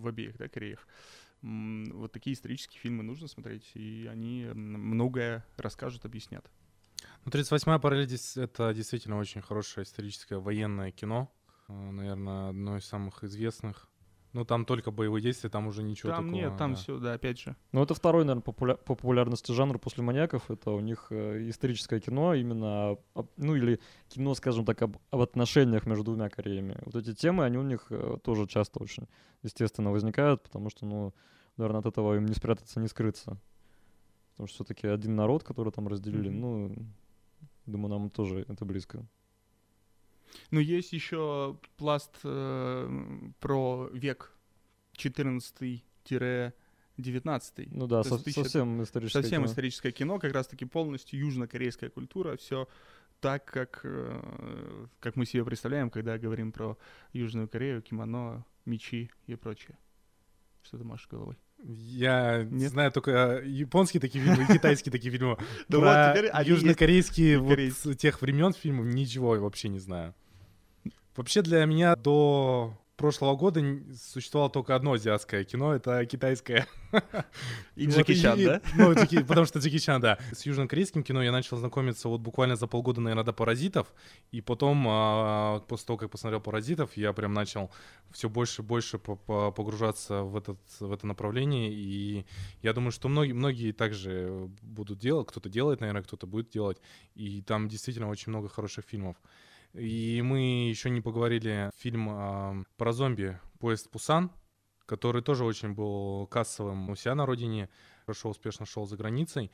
в обеих, да, Кореях, вот такие исторические фильмы нужно смотреть, и они многое расскажут, объяснят. Ну, тридцать восьмая параллель — это действительно очень хорошее историческое военное кино, наверное, одно из самых известных. Ну, там только боевые действия, там уже ничего там такого. Там нет, там да. все, да, опять же. Ну, это второй, наверное, популя- по популярности жанра после «Маньяков». Это у них историческое кино именно, ну, или кино, скажем так, об, об отношениях между двумя Кореями. Вот эти темы, они у них тоже часто очень, естественно, возникают, потому что, ну, наверное, от этого им не спрятаться, не скрыться. Потому что все-таки один народ, который там разделили, mm-hmm. ну, думаю, нам тоже это близко. Ну, есть еще пласт э, про век четырнадцатый-девятнадцатый. Ну да, со- тысяча... совсем историческое совсем кино. историческое кино, как раз-таки полностью южнокорейская культура, все так, как, э, как мы себе представляем, когда говорим про Южную Корею, кимоно, мечи и прочее. Что ты машешь головой? Я Нет? знаю только японские такие фильмы и китайские такие фильмы. Про южнокорейские вот тех времен фильмов ничего вообще не знаю. Вообще для меня до прошлого года существовало только одно азиатское кино, это китайское. И Джеки Чан, да? Ну, потому что Джеки Чан, да. С южнокорейским кино я начал знакомиться вот буквально за полгода, наверное, до «Паразитов». И потом, после того, как посмотрел «Паразитов», я прям начал все больше и больше погружаться в, этот, в это направление. И я думаю, что многие, многие также будут делать. Кто-то делает, наверное, кто-то будет делать. И там действительно очень много хороших фильмов. И мы еще не поговорили фильм э, про зомби «Поезд Пусан», который тоже очень был кассовым у себя на родине, хорошо успешно шел за границей.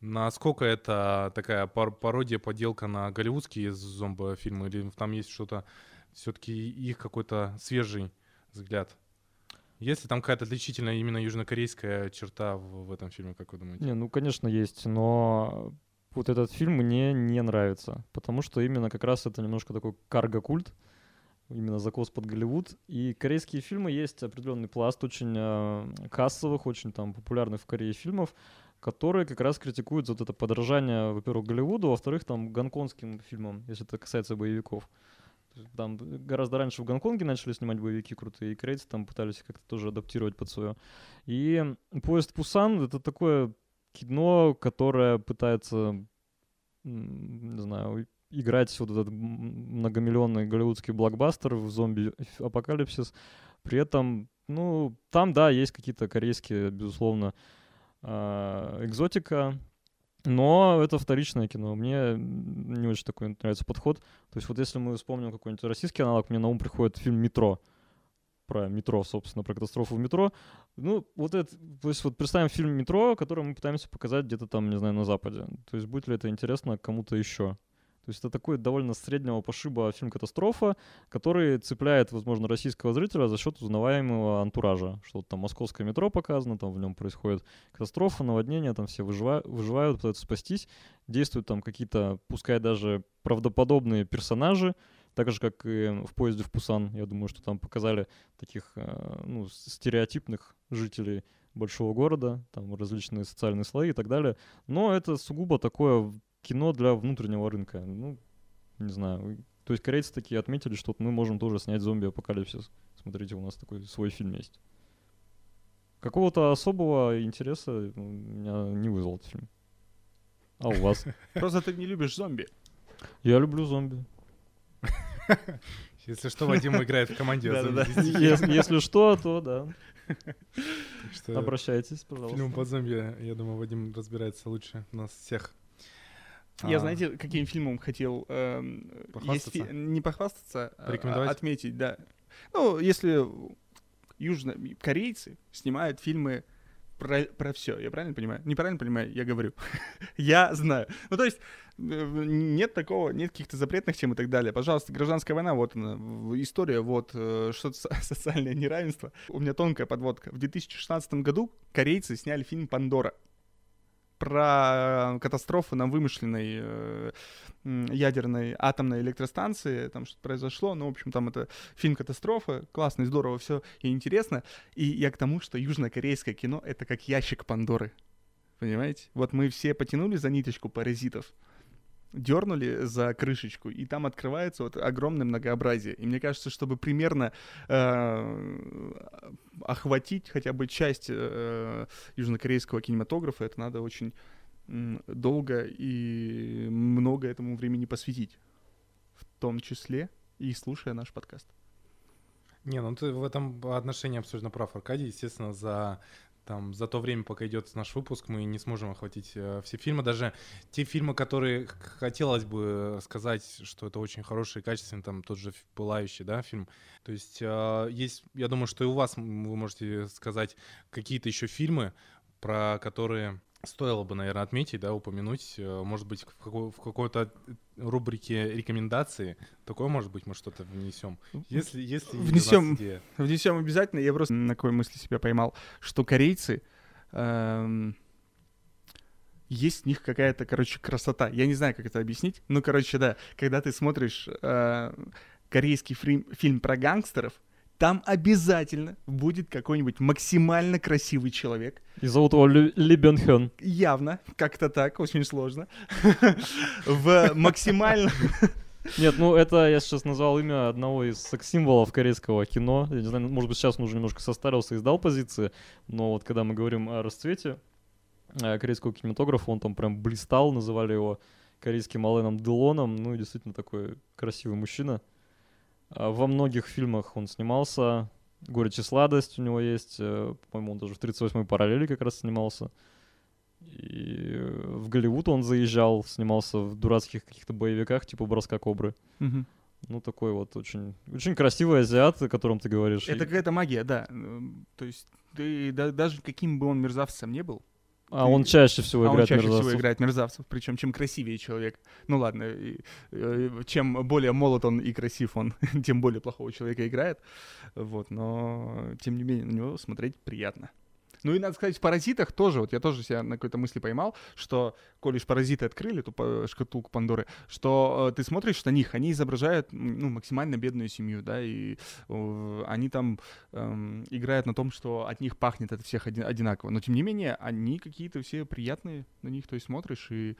Насколько это такая пар- пародия, подделка на голливудские зомби-фильмы, или там есть что-то, все-таки их какой-то свежий взгляд? Есть ли там какая-то отличительная именно южнокорейская черта в, в этом фильме, как вы думаете? Не, ну, конечно, есть, но... Вот этот фильм мне не нравится, потому что именно как раз это немножко такой карго-культ, именно закос под Голливуд. И корейские фильмы есть определенный пласт очень э, кассовых, очень там популярных в Корее фильмов, которые как раз критикуют за вот это подражание, во-первых, Голливуду, во-вторых, там гонконгским фильмам, если это касается боевиков. Там гораздо раньше в Гонконге начали снимать боевики крутые, и корейцы там пытались как-то тоже адаптировать под свое. И «Поезд Пусан» — это такое... кино, которое пытается, не знаю, играть вот этот многомиллионный голливудский блокбастер в зомби-апокалипсис. При этом, ну, там, да, есть какие-то корейские, безусловно, экзотика, но это вторичное кино. Мне не очень такой нравится подход. То есть вот если мы вспомним какой-нибудь российский аналог, мне на ум приходит фильм «Метро», про метро, собственно, про катастрофу в метро. Ну, вот это, то есть вот представим фильм «Метро», который мы пытаемся показать где-то там, не знаю, на Западе. То есть будет ли это интересно кому-то еще? То есть это такой довольно среднего пошиба фильм-катастрофа, который цепляет, возможно, российского зрителя за счет узнаваемого антуража. Что-то там московское метро показано, там в нем происходит катастрофа, наводнение, там все выживают, выживают, пытаются спастись. Действуют там какие-то, пускай даже правдоподобные персонажи, так же, как и в «Поезде в Пусан». Я думаю, что там показали таких, ну, стереотипных жителей большого города, там различные социальные слои и так далее. Но это сугубо такое кино для внутреннего рынка. Ну, не знаю. То есть корейцы такие отметили, что мы можем тоже снять зомби-апокалипсис. Смотрите, у нас такой свой фильм есть. Какого-то особого интереса у меня не вызвал этот фильм. А у вас? Просто ты не любишь зомби. Я люблю зомби. Если что, Вадим играет в команде. Если что, то да. Обращайтесь, пожалуйста. Фильм по зомби, я думаю, Вадим разбирается лучше нас всех. Я, знаете, каким фильмом хотел не похвастаться, а отметить, да. Ну, если южнокорейцы снимают фильмы Про, про все, я правильно понимаю? Неправильно понимаю, я говорю. Я знаю. Ну, то есть, нет такого, нет каких-то запретных тем и так далее. Пожалуйста, гражданская война, вот она, история, вот что-то социальное неравенство. У меня тонкая подводка. В две тысячи шестнадцатом году корейцы сняли фильм «Пандора» про катастрофу на вымышленной э, ядерной атомной электростанции, там что-то произошло, ну, в общем, там это фильм-катастрофа, классно, здорово, все и интересно, и я к тому, что южнокорейское кино — это как ящик Пандоры, понимаете? Вот мы все потянули за ниточку паразитов, дернули за крышечку, и там открывается вот огромное многообразие. И мне кажется, чтобы примерно э, охватить хотя бы часть э, южнокорейского кинематографа, это надо очень э, долго и много этому времени посвятить, в том числе и слушая наш подкаст. Не, ну ты в этом отношении абсолютно прав, Аркадий. Естественно, за... Там, за то время, пока идет наш выпуск, мы не сможем охватить э, все фильмы. Даже те фильмы, которые хотелось бы сказать, что это очень хорошие, качественные, там тот же «Пылающий», да, фильм. То есть э, есть, я думаю, что и у вас вы можете сказать какие-то еще фильмы, про которые стоило бы, наверное, отметить, да, упомянуть. Может быть, в, какой- в какой-то рубрике рекомендации такое, может быть, мы что-то внесем. Если, если внесем, внесем обязательно. Я просто на какой мысли себя поймал, что корейцы, эм, есть в них какая-то, короче, красота. Я не знаю, как это объяснить, но, короче, да, когда ты смотришь э, корейский фри- фильм про гангстеров, там обязательно будет какой-нибудь максимально красивый человек. И зовут его Ли Бен Хён. Явно, как-то так, очень сложно. В максимально... Нет, ну это я сейчас назвал имя одного из секс-символов корейского кино. Я не знаю, может быть, сейчас он уже немножко состарился и сдал позиции, но вот когда мы говорим о расцвете корейского кинематографа, он там прям блистал, называли его корейским Аленом Делоном. Ну и действительно такой красивый мужчина. Во многих фильмах он снимался. «Горечь и сладость» у него есть. По-моему, он даже в тридцать восьмой параллели как раз снимался. И в Голливуд он заезжал, снимался в дурацких каких-то боевиках, типа «Броска кобры». Угу. Ну, такой вот очень, очень красивый азиат, о котором ты говоришь. Это какая-то магия, да. То есть ты, да, даже каким бы он мерзавцем не был, А ты... он чаще всего а играет мерзавцев. А он чаще мерзавцев. всего играет мерзавцев, причем чем красивее человек. Ну ладно, и, и, чем более молод он и красив он, тем более плохого человека играет. Вот, но тем не менее на него смотреть приятно. Ну и надо сказать, в «Паразитах» тоже, вот я тоже себя на какой-то мысли поймал, что, коли уж «Паразиты» открыли, эту шкатулку Пандоры, что э, ты смотришь на них, они изображают, ну, максимально бедную семью, да, и э, они там э, играют на том, что от них пахнет от всех один, одинаково, но, тем не менее, они какие-то все приятные, на них, то есть, смотришь и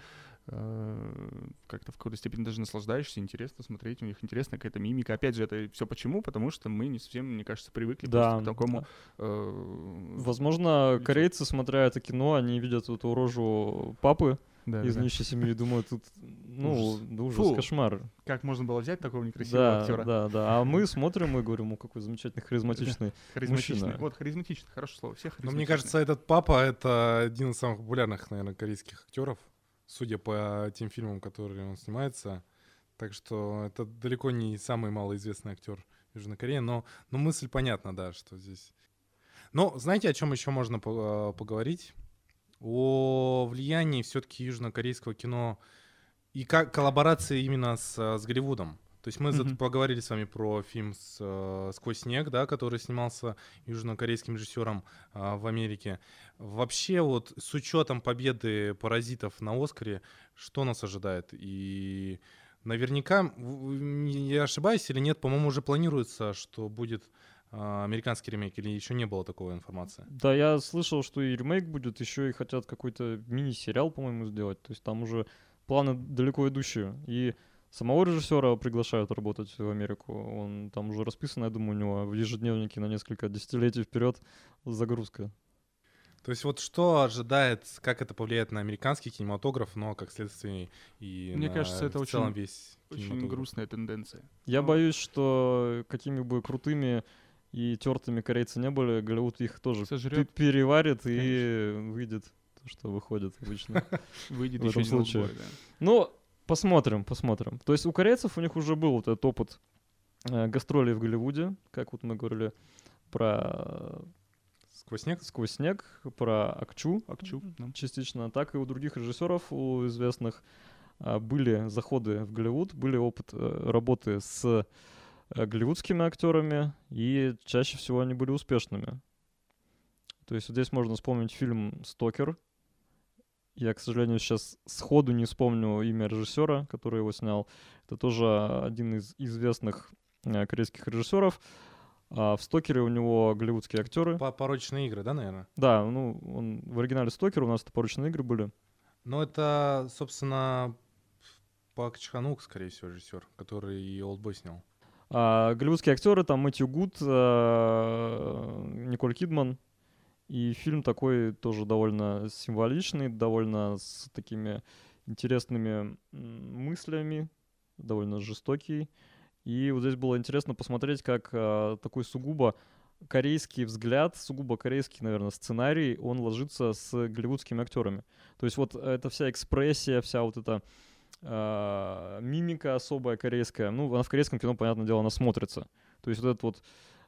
э, как-то в какой-то степени даже наслаждаешься, интересно смотреть, у них интересная какая-то мимика. Опять же, это все почему? Потому что мы не совсем, мне кажется, привыкли да, к такому... Да. Э, Возможно, корейцы, смотря это кино, они видят эту рожу папы, да, из да. нищей семьи, думаю, тут, ну, ужас, ужас кошмар. Как можно было взять такого некрасивого да, актера? Да, да, а мы смотрим и говорим, о, какой замечательный, харизматичный мужчина. Вот, харизматичный, хорошее слово, все харизматичные. Но мне кажется, этот папа — это один из самых популярных, наверное, корейских актеров, судя по тем фильмам, которые он снимается. Так что это далеко не самый малоизвестный актер Южной Кореи, но, но мысль понятна, да, что здесь... Но знаете, о чем еще можно поговорить? О влиянии все-таки южнокорейского кино и коллаборации именно с, с Голливудом. То есть мы mm-hmm. поговорили с вами про фильм «Сквозь снег», да, который снимался южнокорейским режиссером а, в Америке. Вообще вот с учетом победы «Паразитов» на «Оскаре», что нас ожидает? И наверняка, я ошибаюсь или нет, по-моему, уже планируется, что будет... американский ремейк, или еще не было такой информации? Да, я слышал, что и ремейк будет, еще и хотят какой-то мини-сериал, по-моему, сделать. То есть там уже планы далеко идущие. И самого режиссера приглашают работать в Америку. Он там уже расписан, я думаю, у него в ежедневнике на несколько десятилетий вперед загрузка. То есть вот что ожидает, как это повлияет на американский кинематограф, но как следствие и Мне на кажется, это в целом очень, весь кинематограф. Очень грустная тенденция. Я но... боюсь, что какими бы крутыми и тертыми корейцы не были, Голливуд их тоже сожрет. переварит Конечно. и выйдет то, что выходит обычно. Выйдет еще случае. Ну, посмотрим, посмотрим. То есть у корейцев, у них уже был вот этот опыт гастролей в Голливуде, как вот мы говорили про... Сквозь снег? Сквозь снег, про Окчу. Окчу. Частично. Так и у других режиссеров, у известных, были заходы в Голливуд, были опыт работы с... голливудскими актерами, и чаще всего они были успешными. То есть вот здесь можно вспомнить фильм «Стокер». Я, к сожалению, сейчас сходу не вспомню имя режиссера, который его снял. Это тоже один из известных корейских режиссеров. А в «Стокере» у него голливудские актеры. Порочные игры, да, наверное? Да, ну он в оригинале «Стокер», у нас это порочные игры были. Ну это, собственно, Пак Чханук, скорее всего, режиссер, который и «Олдбой» снял. А, голливудские актеры, там Мэтью Гуд, а, Николь Кидман. И фильм такой тоже довольно символичный, довольно с такими интересными мыслями, довольно жестокий. И вот здесь было интересно посмотреть, как а, такой сугубо корейский взгляд, сугубо корейский, наверное, сценарий, он ложится с голливудскими актерами. То есть вот эта вся экспрессия, вся вот эта... А, мимика особая корейская. Ну, она в корейском кино, понятное дело, она смотрится. То есть вот эту вот,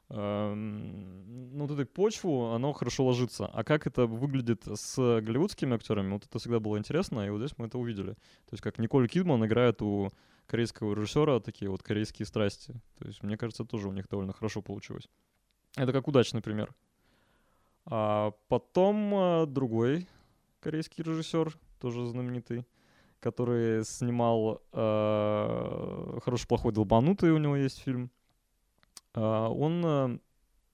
а, ну, вот эту почву, она хорошо ложится. А как это выглядит с голливудскими актерами, вот это всегда было интересно, и вот здесь мы это увидели. То есть как Николь Кидман играет у корейского режиссера такие вот корейские страсти. То есть, мне кажется, тоже у них довольно хорошо получилось. Это как удачный пример. А потом а, другой корейский режиссер, тоже знаменитый, который снимал э, «Хороший, плохой, долбанутый», у него есть фильм. Э, он э,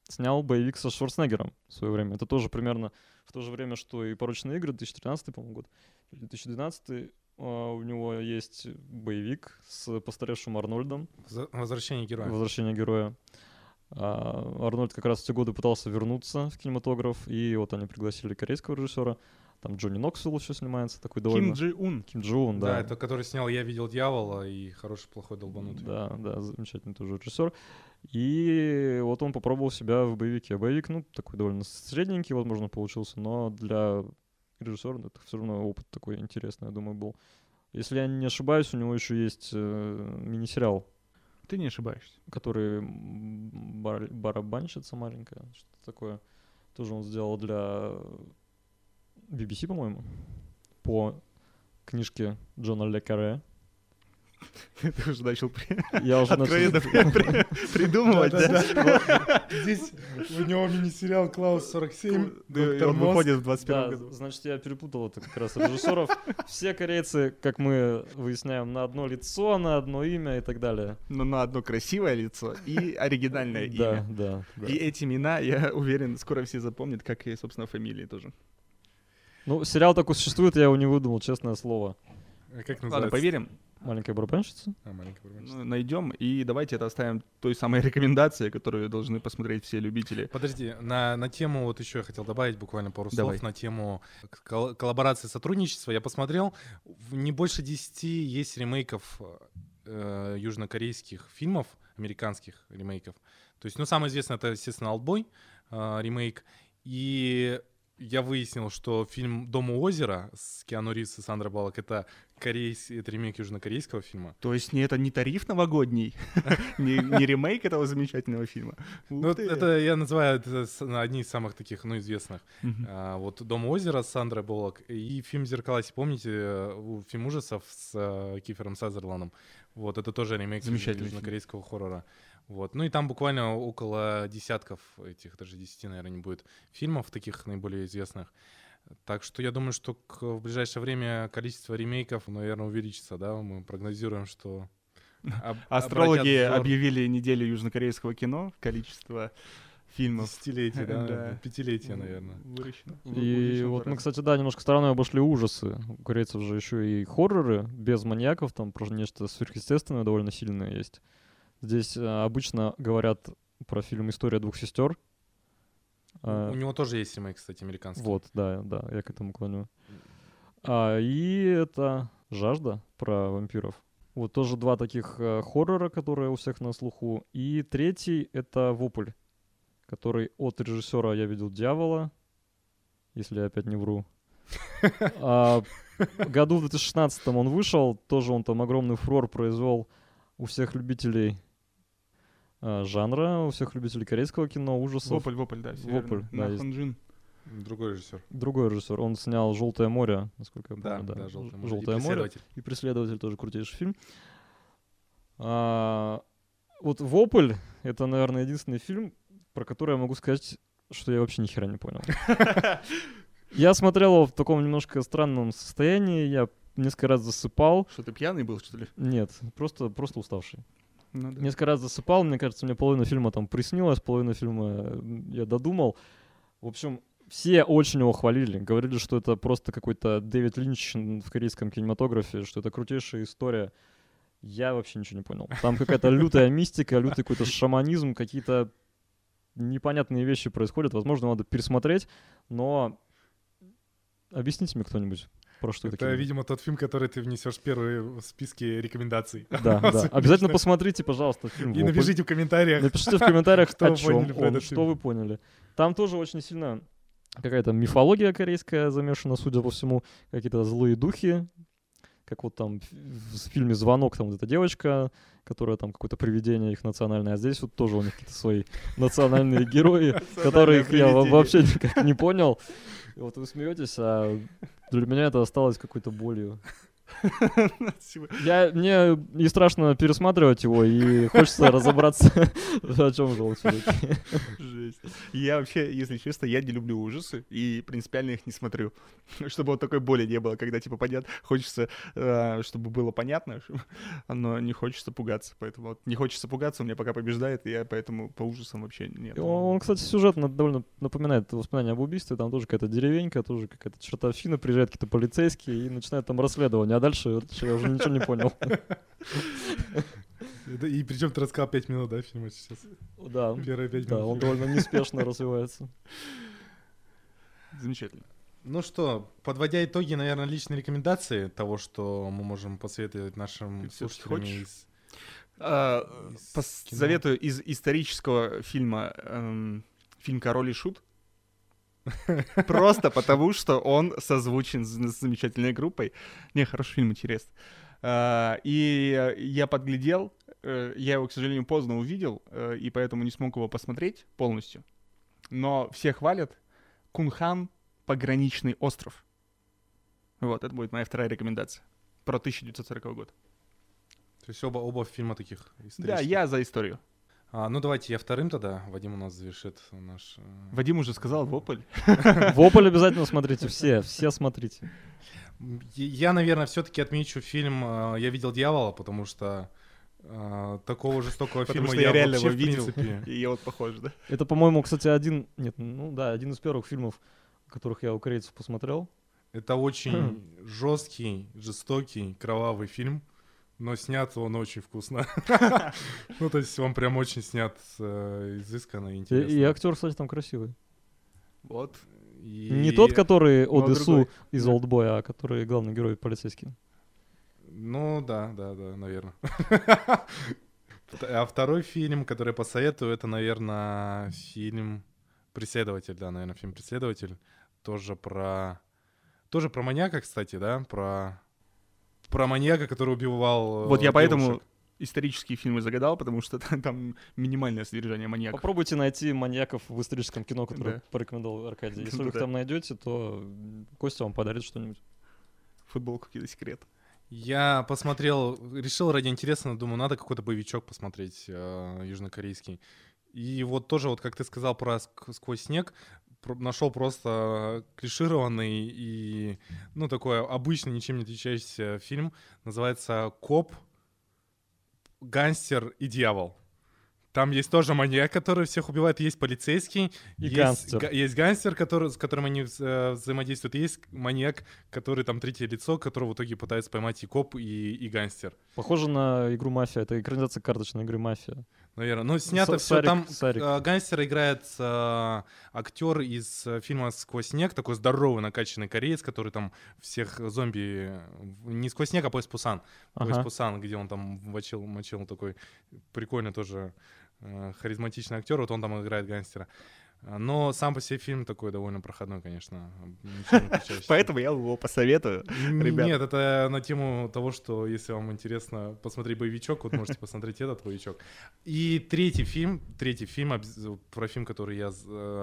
снял боевик со Шварценеггером в свое время. Это тоже примерно в то же время, что и «Порочные игры», две тысячи тринадцатый, по-моему, год. две тысячи двенадцатый э, у него есть боевик с постаревшим Арнольдом. «Возвращение героя». «Возвращение героя». Э, Арнольд как раз в те годы пытался вернуться в кинематограф, и вот они пригласили корейского режиссера. Там Джонни Ноксвилл еще снимается, такой довольно... Ким Джи Ун. Ким Джи Ун, да. Да, это который снял «Я видел дьявола» и «Хороший, плохой, долбанутый». Да, да, замечательный тоже режиссер. И вот он попробовал себя в боевике. А боевик, ну, такой довольно средненький, возможно, получился, но для режиссера это все равно опыт такой интересный, я думаю, был. Если я не ошибаюсь, у него еще есть э, мини-сериал. Ты не ошибаешься. Который бар- барабанщица маленькая, что-то такое. Тоже он сделал для... би би си, по-моему, по книжке Джона Ле Карре. Ты уже начал откровенно придумывать, да? Здесь у него мини-сериал «Клаус сорок семь», и он выходит в двадцать первом году. Значит, я перепутал это как раз режиссеров. Все корейцы, как мы выясняем, на одно лицо, на одно имя и так далее. Но на одно красивое лицо и оригинальное имя. Да, да. И эти имена, я уверен, скоро все запомнят, как и, собственно, фамилии тоже. Ну, сериал такой существует, я его не выдумал, честное слово. Как называется? Ладно, поверим. Маленькая барабанщица. А, маленькая барабанщица. Ну, найдем и давайте это оставим той самой рекомендации, которую должны посмотреть все любители. Подожди, на, на тему, вот еще я хотел добавить буквально пару Давай. слов, на тему кол- коллаборации, сотрудничества. Я посмотрел, не больше десяти есть ремейков э, южнокорейских фильмов, американских ремейков. То есть, ну, самое известное — это, естественно, «Олдбой», э, ремейк. И я выяснил, что фильм «Дом у озера» с Киану Ривз и Сандрой Баллок — это корейс, это ремейк южнокорейского фильма. То есть это не тариф новогодний, не ремейк этого замечательного фильма. Это я называю одни из самых таких, ну, известных. Вот «Дом у озера» с Сандрой Баллок и фильм «Зеркала», если помните, фильм ужасов с Кифером Сазерландом. Вот это тоже ремейк южнокорейского хоррора. Вот. Ну и там буквально около десятков этих, даже десяти, наверное, не будет фильмов таких наиболее известных. Так что я думаю, что к, в ближайшее время количество ремейков, наверное, увеличится, да, мы прогнозируем, что... Об, Астрологи объявили неделю южнокорейского кино, количество фильмов. Десятилетие, да, пятилетие, наверное. Выращено. И вот мы, кстати, да, немножко стороной обошли ужасы. У корейцев же еще и хорроры без маньяков, там просто нечто сверхъестественное довольно сильное есть. Здесь а, обычно говорят про фильм «История двух сестер». У а, него тоже есть ремейк, кстати, американский. Вот, да, да, я к этому клоню. А, и это «Жажда» про вампиров. Вот тоже два таких а, хоррора, которые у всех на слуху. И третий — это «Вопль», который от режиссера «Я видел дьявола», если я опять не вру. А, году в две тысячи шестнадцатом он вышел, тоже он там огромный фурор произвел у всех любителей э, жанра, у всех любителей корейского кино, ужасов. Вопль, вопль, да. Вопль, да, Пон Джун. Другой режиссер. Другой режиссер. Он снял «Желтое море», насколько я помню. Да, да, да. «Желтое море». «Желтое и море». И «Преследователь» тоже крутейший фильм. А, вот «Вопль» — это, наверное, единственный фильм, про который я могу сказать, что я вообще ни хера не понял. Я смотрел его в таком немножко странном состоянии, я несколько раз засыпал. Что, ты пьяный был, что ли? Нет, просто, просто уставший. Ну, да. Несколько раз засыпал, мне кажется, мне половина фильма там приснилась, половина фильма я додумал. В общем, все очень его хвалили, говорили, что это просто какой-то Дэвид Линч в корейском кинематографе, что это крутейшая история. Я вообще ничего не понял. Там какая-то лютая мистика, лютый какой-то шаманизм, какие-то непонятные вещи происходят. Возможно, надо пересмотреть, но объясните мне кто-нибудь. Что это, такие... видимо, тот фильм, который ты внесешь первый в списке рекомендаций. Да, да. Обязательно посмотрите, пожалуйста, фильм. И напишите в комментариях. Напишите в комментариях, о чем он, что вы поняли. Там тоже очень сильно какая-то мифология корейская замешана, судя по всему, какие-то злые духи, как вот там в фильме «Звонок», там вот эта девочка, которая там какое-то привидение их национальное, а здесь вот тоже у них какие-то свои национальные герои, которых я вообще никак не понял. И вот вы смеетесь, а для меня это осталось какой-то болью. Я, мне не страшно пересматривать его, и хочется разобраться, о чем же он все-таки. Жесть. Я вообще, если честно, я не люблю ужасы, и принципиально их не смотрю. Чтобы вот такой боли не было, когда типа понятно, хочется, чтобы было понятно, но не хочется пугаться. Поэтому вот не хочется пугаться, у меня пока побеждает, и я поэтому по ужасам вообще нет. Он, кстати, сюжетно довольно напоминает «Воспоминания об убийстве», там тоже какая-то деревенька, тоже какая-то чертовщина, приезжают какие-то полицейские и начинают там расследование. А дальше я уже ничего не понял. И причем ты рассказал пять минут, да, фильма сейчас? Да. Первые пять минут. Да, он довольно неспешно развивается. Замечательно. Ну что, подводя итоги, наверное, личные рекомендации того, что мы можем посоветовать нашим слушателям. Хочешь? Советую из исторического фильма фильм «Король и Шут». Просто потому, что он созвучен с замечательной группой. Не, хороший фильм, интересно. И я подглядел, я его, к сожалению, поздно увидел, и поэтому не смог его посмотреть полностью. Но все хвалят. Кунхан «Пограничный остров». Вот, это будет моя вторая рекомендация. Про тысяча девятьсот сороковой год. То есть оба, оба фильма таких исторических. Да, я за историю. А, ну, давайте я вторым тогда. Вадим у нас завершит наш... Вадим уже сказал «Вопль». «Вопль» обязательно смотрите все, все смотрите. Я, наверное, все-таки отмечу фильм «Я видел дьявола», потому что такого жестокого фильма я реально видел. И я вот похож, да? Это, по-моему, кстати, один... Нет, ну да, один из первых фильмов, которых я у корейцев посмотрел. Это очень жесткий, жестокий, кровавый фильм, но снят он очень вкусно. Ну, то есть он прям очень снят изысканно и интересно. И актер, кстати, там красивый. Вот. Не тот, который Одесу из «Олдбоя», а который главный герой полицейский. Ну, да, да, да, наверное. А второй фильм, который я посоветую, это, наверное, фильм «Преследователь». Да, наверное, фильм «Преследователь». Тоже про... Тоже про маньяка, кстати, да? Про... Про маньяка, который убивал Вот я девушек. Поэтому исторические фильмы загадал, потому что там, там минимальное содержание маньяков. Попробуйте найти маньяков в историческом кино, которое да. порекомендовал Аркадий. Если вы их там найдете, то Костя вам подарит что-нибудь. Футболку какие-то секрет. Я посмотрел, решил ради интереса, думаю, надо какой-то боевичок посмотреть южнокорейский. И вот тоже, вот как ты сказал про «Сквозь снег», нашел просто клишированный и, ну, такой обычный, ничем не отличающийся фильм. Называется «Коп, гангстер и дьявол». Там есть тоже маньяк, который всех убивает, есть полицейский, и есть гангстер, га- есть гангстер который, с которым они вза- взаимодействуют, есть маньяк, который там третье лицо, которого в итоге пытается поймать и коп, и, и гангстер. Похоже на игру «Мафия», это экранизация карточной игры «Мафия». Наверное, но снято все там, а, гангстера играет а, актер из фильма «Сквозь снег», такой здоровый, накачанный кореец, который там всех зомби, не «Сквозь снег», а «Поезд Пусан», ага. «Поезд Пусан», где он там мочил, мочил такой прикольный тоже харизматичный актер, вот он там играет гангстера. Но сам по себе фильм такой довольно проходной, конечно. Поэтому я его посоветую, ребят. Нет, это на тему того, что если вам интересно посмотреть боевичок, вот можете посмотреть этот боевичок. И третий фильм, третий фильм, про фильм, который я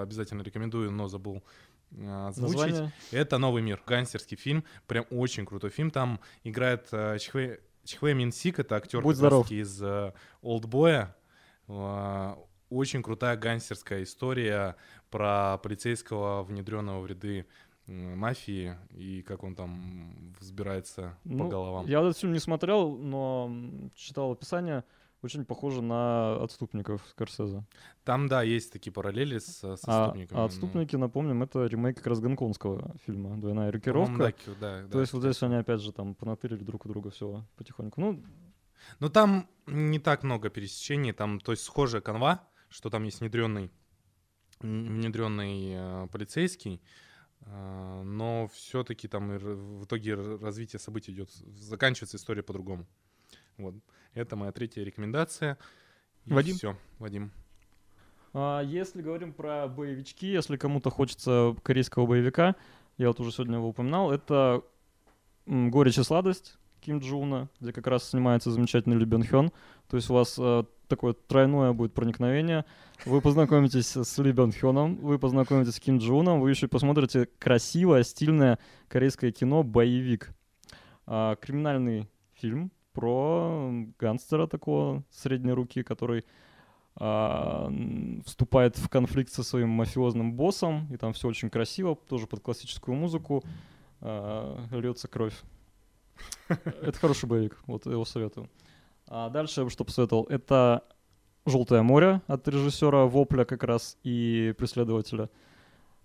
обязательно рекомендую, но забыл озвучить. Название? Это «Новый мир», гангстерский фильм, прям очень крутой фильм. Там играет Чхве, Чхве Мин Сик, это актер из «Олдбоя». Очень крутая гангстерская история про полицейского, внедренного в ряды мафии, и как он там взбирается ну, по головам. Я этот фильм не смотрел, но читал описание. Очень похоже на «Отступников» Скорсезе. Там, да, есть такие параллели с, с «Отступниками». А, а «Отступники», но... напомним, это ремейк как раз гонконгского фильма «Двойная рокировка». Да, да, То да, есть вот здесь они опять же там понатырили друг у друга всего потихоньку. Ну, Но там не так много пересечений, там, то есть схожая канва, что там есть внедренный, внедренный э, полицейский, э, но все-таки там в итоге развитие событий идет, заканчивается история по-другому. Вот. Это моя третья рекомендация. И Вадим? Все, Вадим. А, если говорим про боевички, если кому-то хочется корейского боевика, я вот уже сегодня его упоминал, это «Горечь и сладость» Ким Джи Уна, где как раз снимается замечательный Ли Бен Хён. То есть у вас э, такое тройное будет проникновение. Вы познакомитесь с Ли Бен Хёном, вы познакомитесь с Ким Джи Уном, вы еще посмотрите красивое, стильное корейское кино «Боевик». Э, криминальный фильм про гангстера такого средней руки, который э, вступает в конфликт со своим мафиозным боссом, и там все очень красиво, тоже под классическую музыку, э, льется кровь. Это хороший боевик, вот его советую. А дальше я бы что посоветовал? Это «Желтое море» от режиссера «Вопля» как раз и «Преследователя».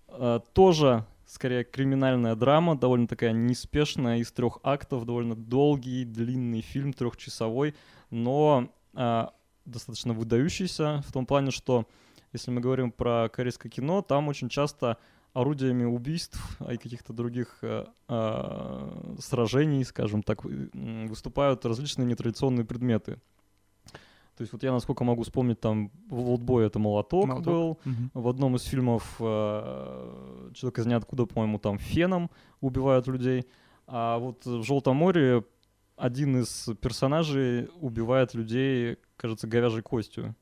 А, тоже, скорее, криминальная драма, довольно такая неспешная, из трех актов, довольно долгий, длинный фильм, трехчасовой, но а, достаточно выдающийся в том плане, что, если мы говорим про корейское кино, там очень часто... орудиями убийств и каких-то других э, э, сражений, скажем так, выступают различные нетрадиционные предметы. То есть вот я, насколько могу вспомнить, там в «Олдбое» это молоток, молоток. был, угу. В одном из фильмов э, «Человек из ниоткуда», по-моему, там феном убивают людей, а вот в «Желтом море» один из персонажей убивает людей, кажется, говяжьей костью.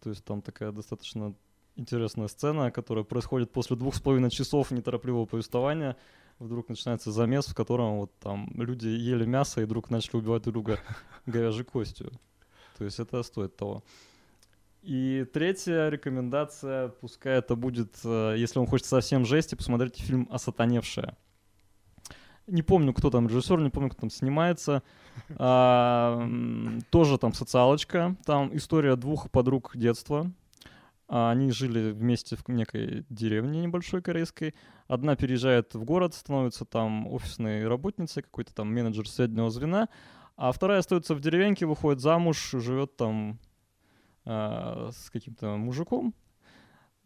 То есть там такая достаточно интересная сцена, которая происходит после двух с половиной часов неторопливого повествования. Вдруг начинается замес, в котором вот там люди ели мясо и вдруг начали убивать друг друга говяжьей костью. То есть это стоит того. И третья рекомендация, пускай это будет, если вам хочется совсем жести, посмотрите фильм «Осатаневшая». Не помню, кто там режиссер, не помню, кто там снимается. А, тоже там социалочка. Там история двух подруг детства. Они жили вместе в некой деревне небольшой корейской. Одна переезжает в город, становится там офисной работницей, какой-то там менеджер среднего звена. А вторая остается в деревеньке, выходит замуж, живет там э, с каким-то мужиком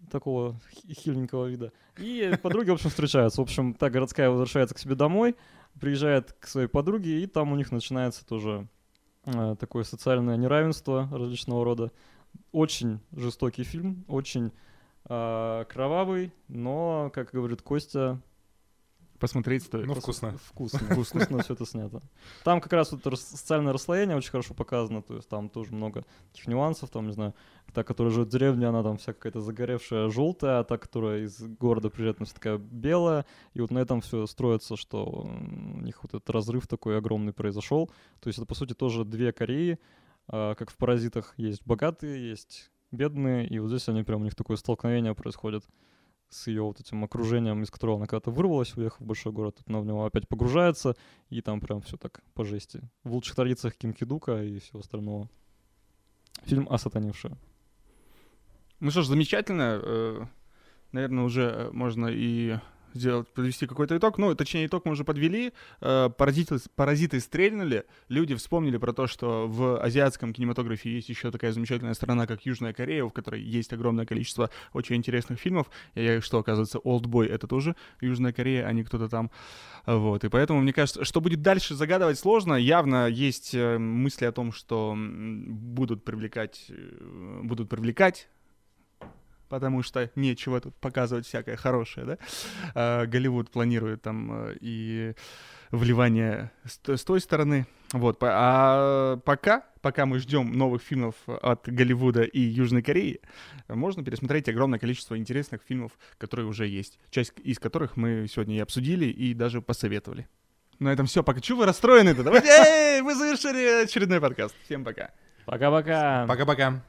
такого хиленького вида. И подруги, в общем, встречаются. В общем, та городская возвращается к себе домой, приезжает к своей подруге, и там у них начинается тоже э, такое социальное неравенство различного рода. Очень жестокий фильм, очень э, кровавый, но, как говорит Костя, посмотреть стоит. Ну, вкусно. Вкусно, вкусно все это снято. Там как раз вот социальное расслоение очень хорошо показано, то есть там тоже много таких нюансов, там, не знаю, та, которая живет в деревне, она там вся какая-то загоревшая желтая, а та, которая из города приезжает, она вся такая белая, и вот на этом все строится, что у них вот этот разрыв такой огромный произошел. То есть это, по сути, тоже две Кореи, как в «Паразитах» есть богатые, есть бедные, и вот здесь они прям, у них такое столкновение происходит с ее вот этим окружением, из которого она когда-то вырвалась, уехала в большой город, тут она в него опять погружается, и там прям все так по жести. В лучших традициях Ким Ки Дука и всего остального. Фильм «Осатанившая». Ну что ж, замечательно. Наверное, уже можно и сделать, подвести какой-то итог. Ну, точнее, итог мы уже подвели. Паразиты, паразиты стрельнули. Люди вспомнили про то, что в азиатском кинематографе есть еще такая замечательная страна, как Южная Корея, в которой есть огромное количество очень интересных фильмов. И что, оказывается, «Олдбой» — это тоже Южная Корея, а не кто-то там. Вот. И поэтому, мне кажется, что будет дальше, загадывать сложно. Явно есть мысли о том, что будут привлекать, будут привлекать, потому что нечего тут показывать всякое хорошее, да? А, Голливуд планирует там и вливание с, с той стороны. Вот. А пока, пока мы ждем новых фильмов от Голливуда и Южной Кореи, можно пересмотреть огромное количество интересных фильмов, которые уже есть, часть из которых мы сегодня и обсудили, и даже посоветовали. На этом все. Пока. Чего вы расстроены-то? Давайте, эй, мы завершили очередной подкаст. Всем пока. Пока-пока. Пока-пока.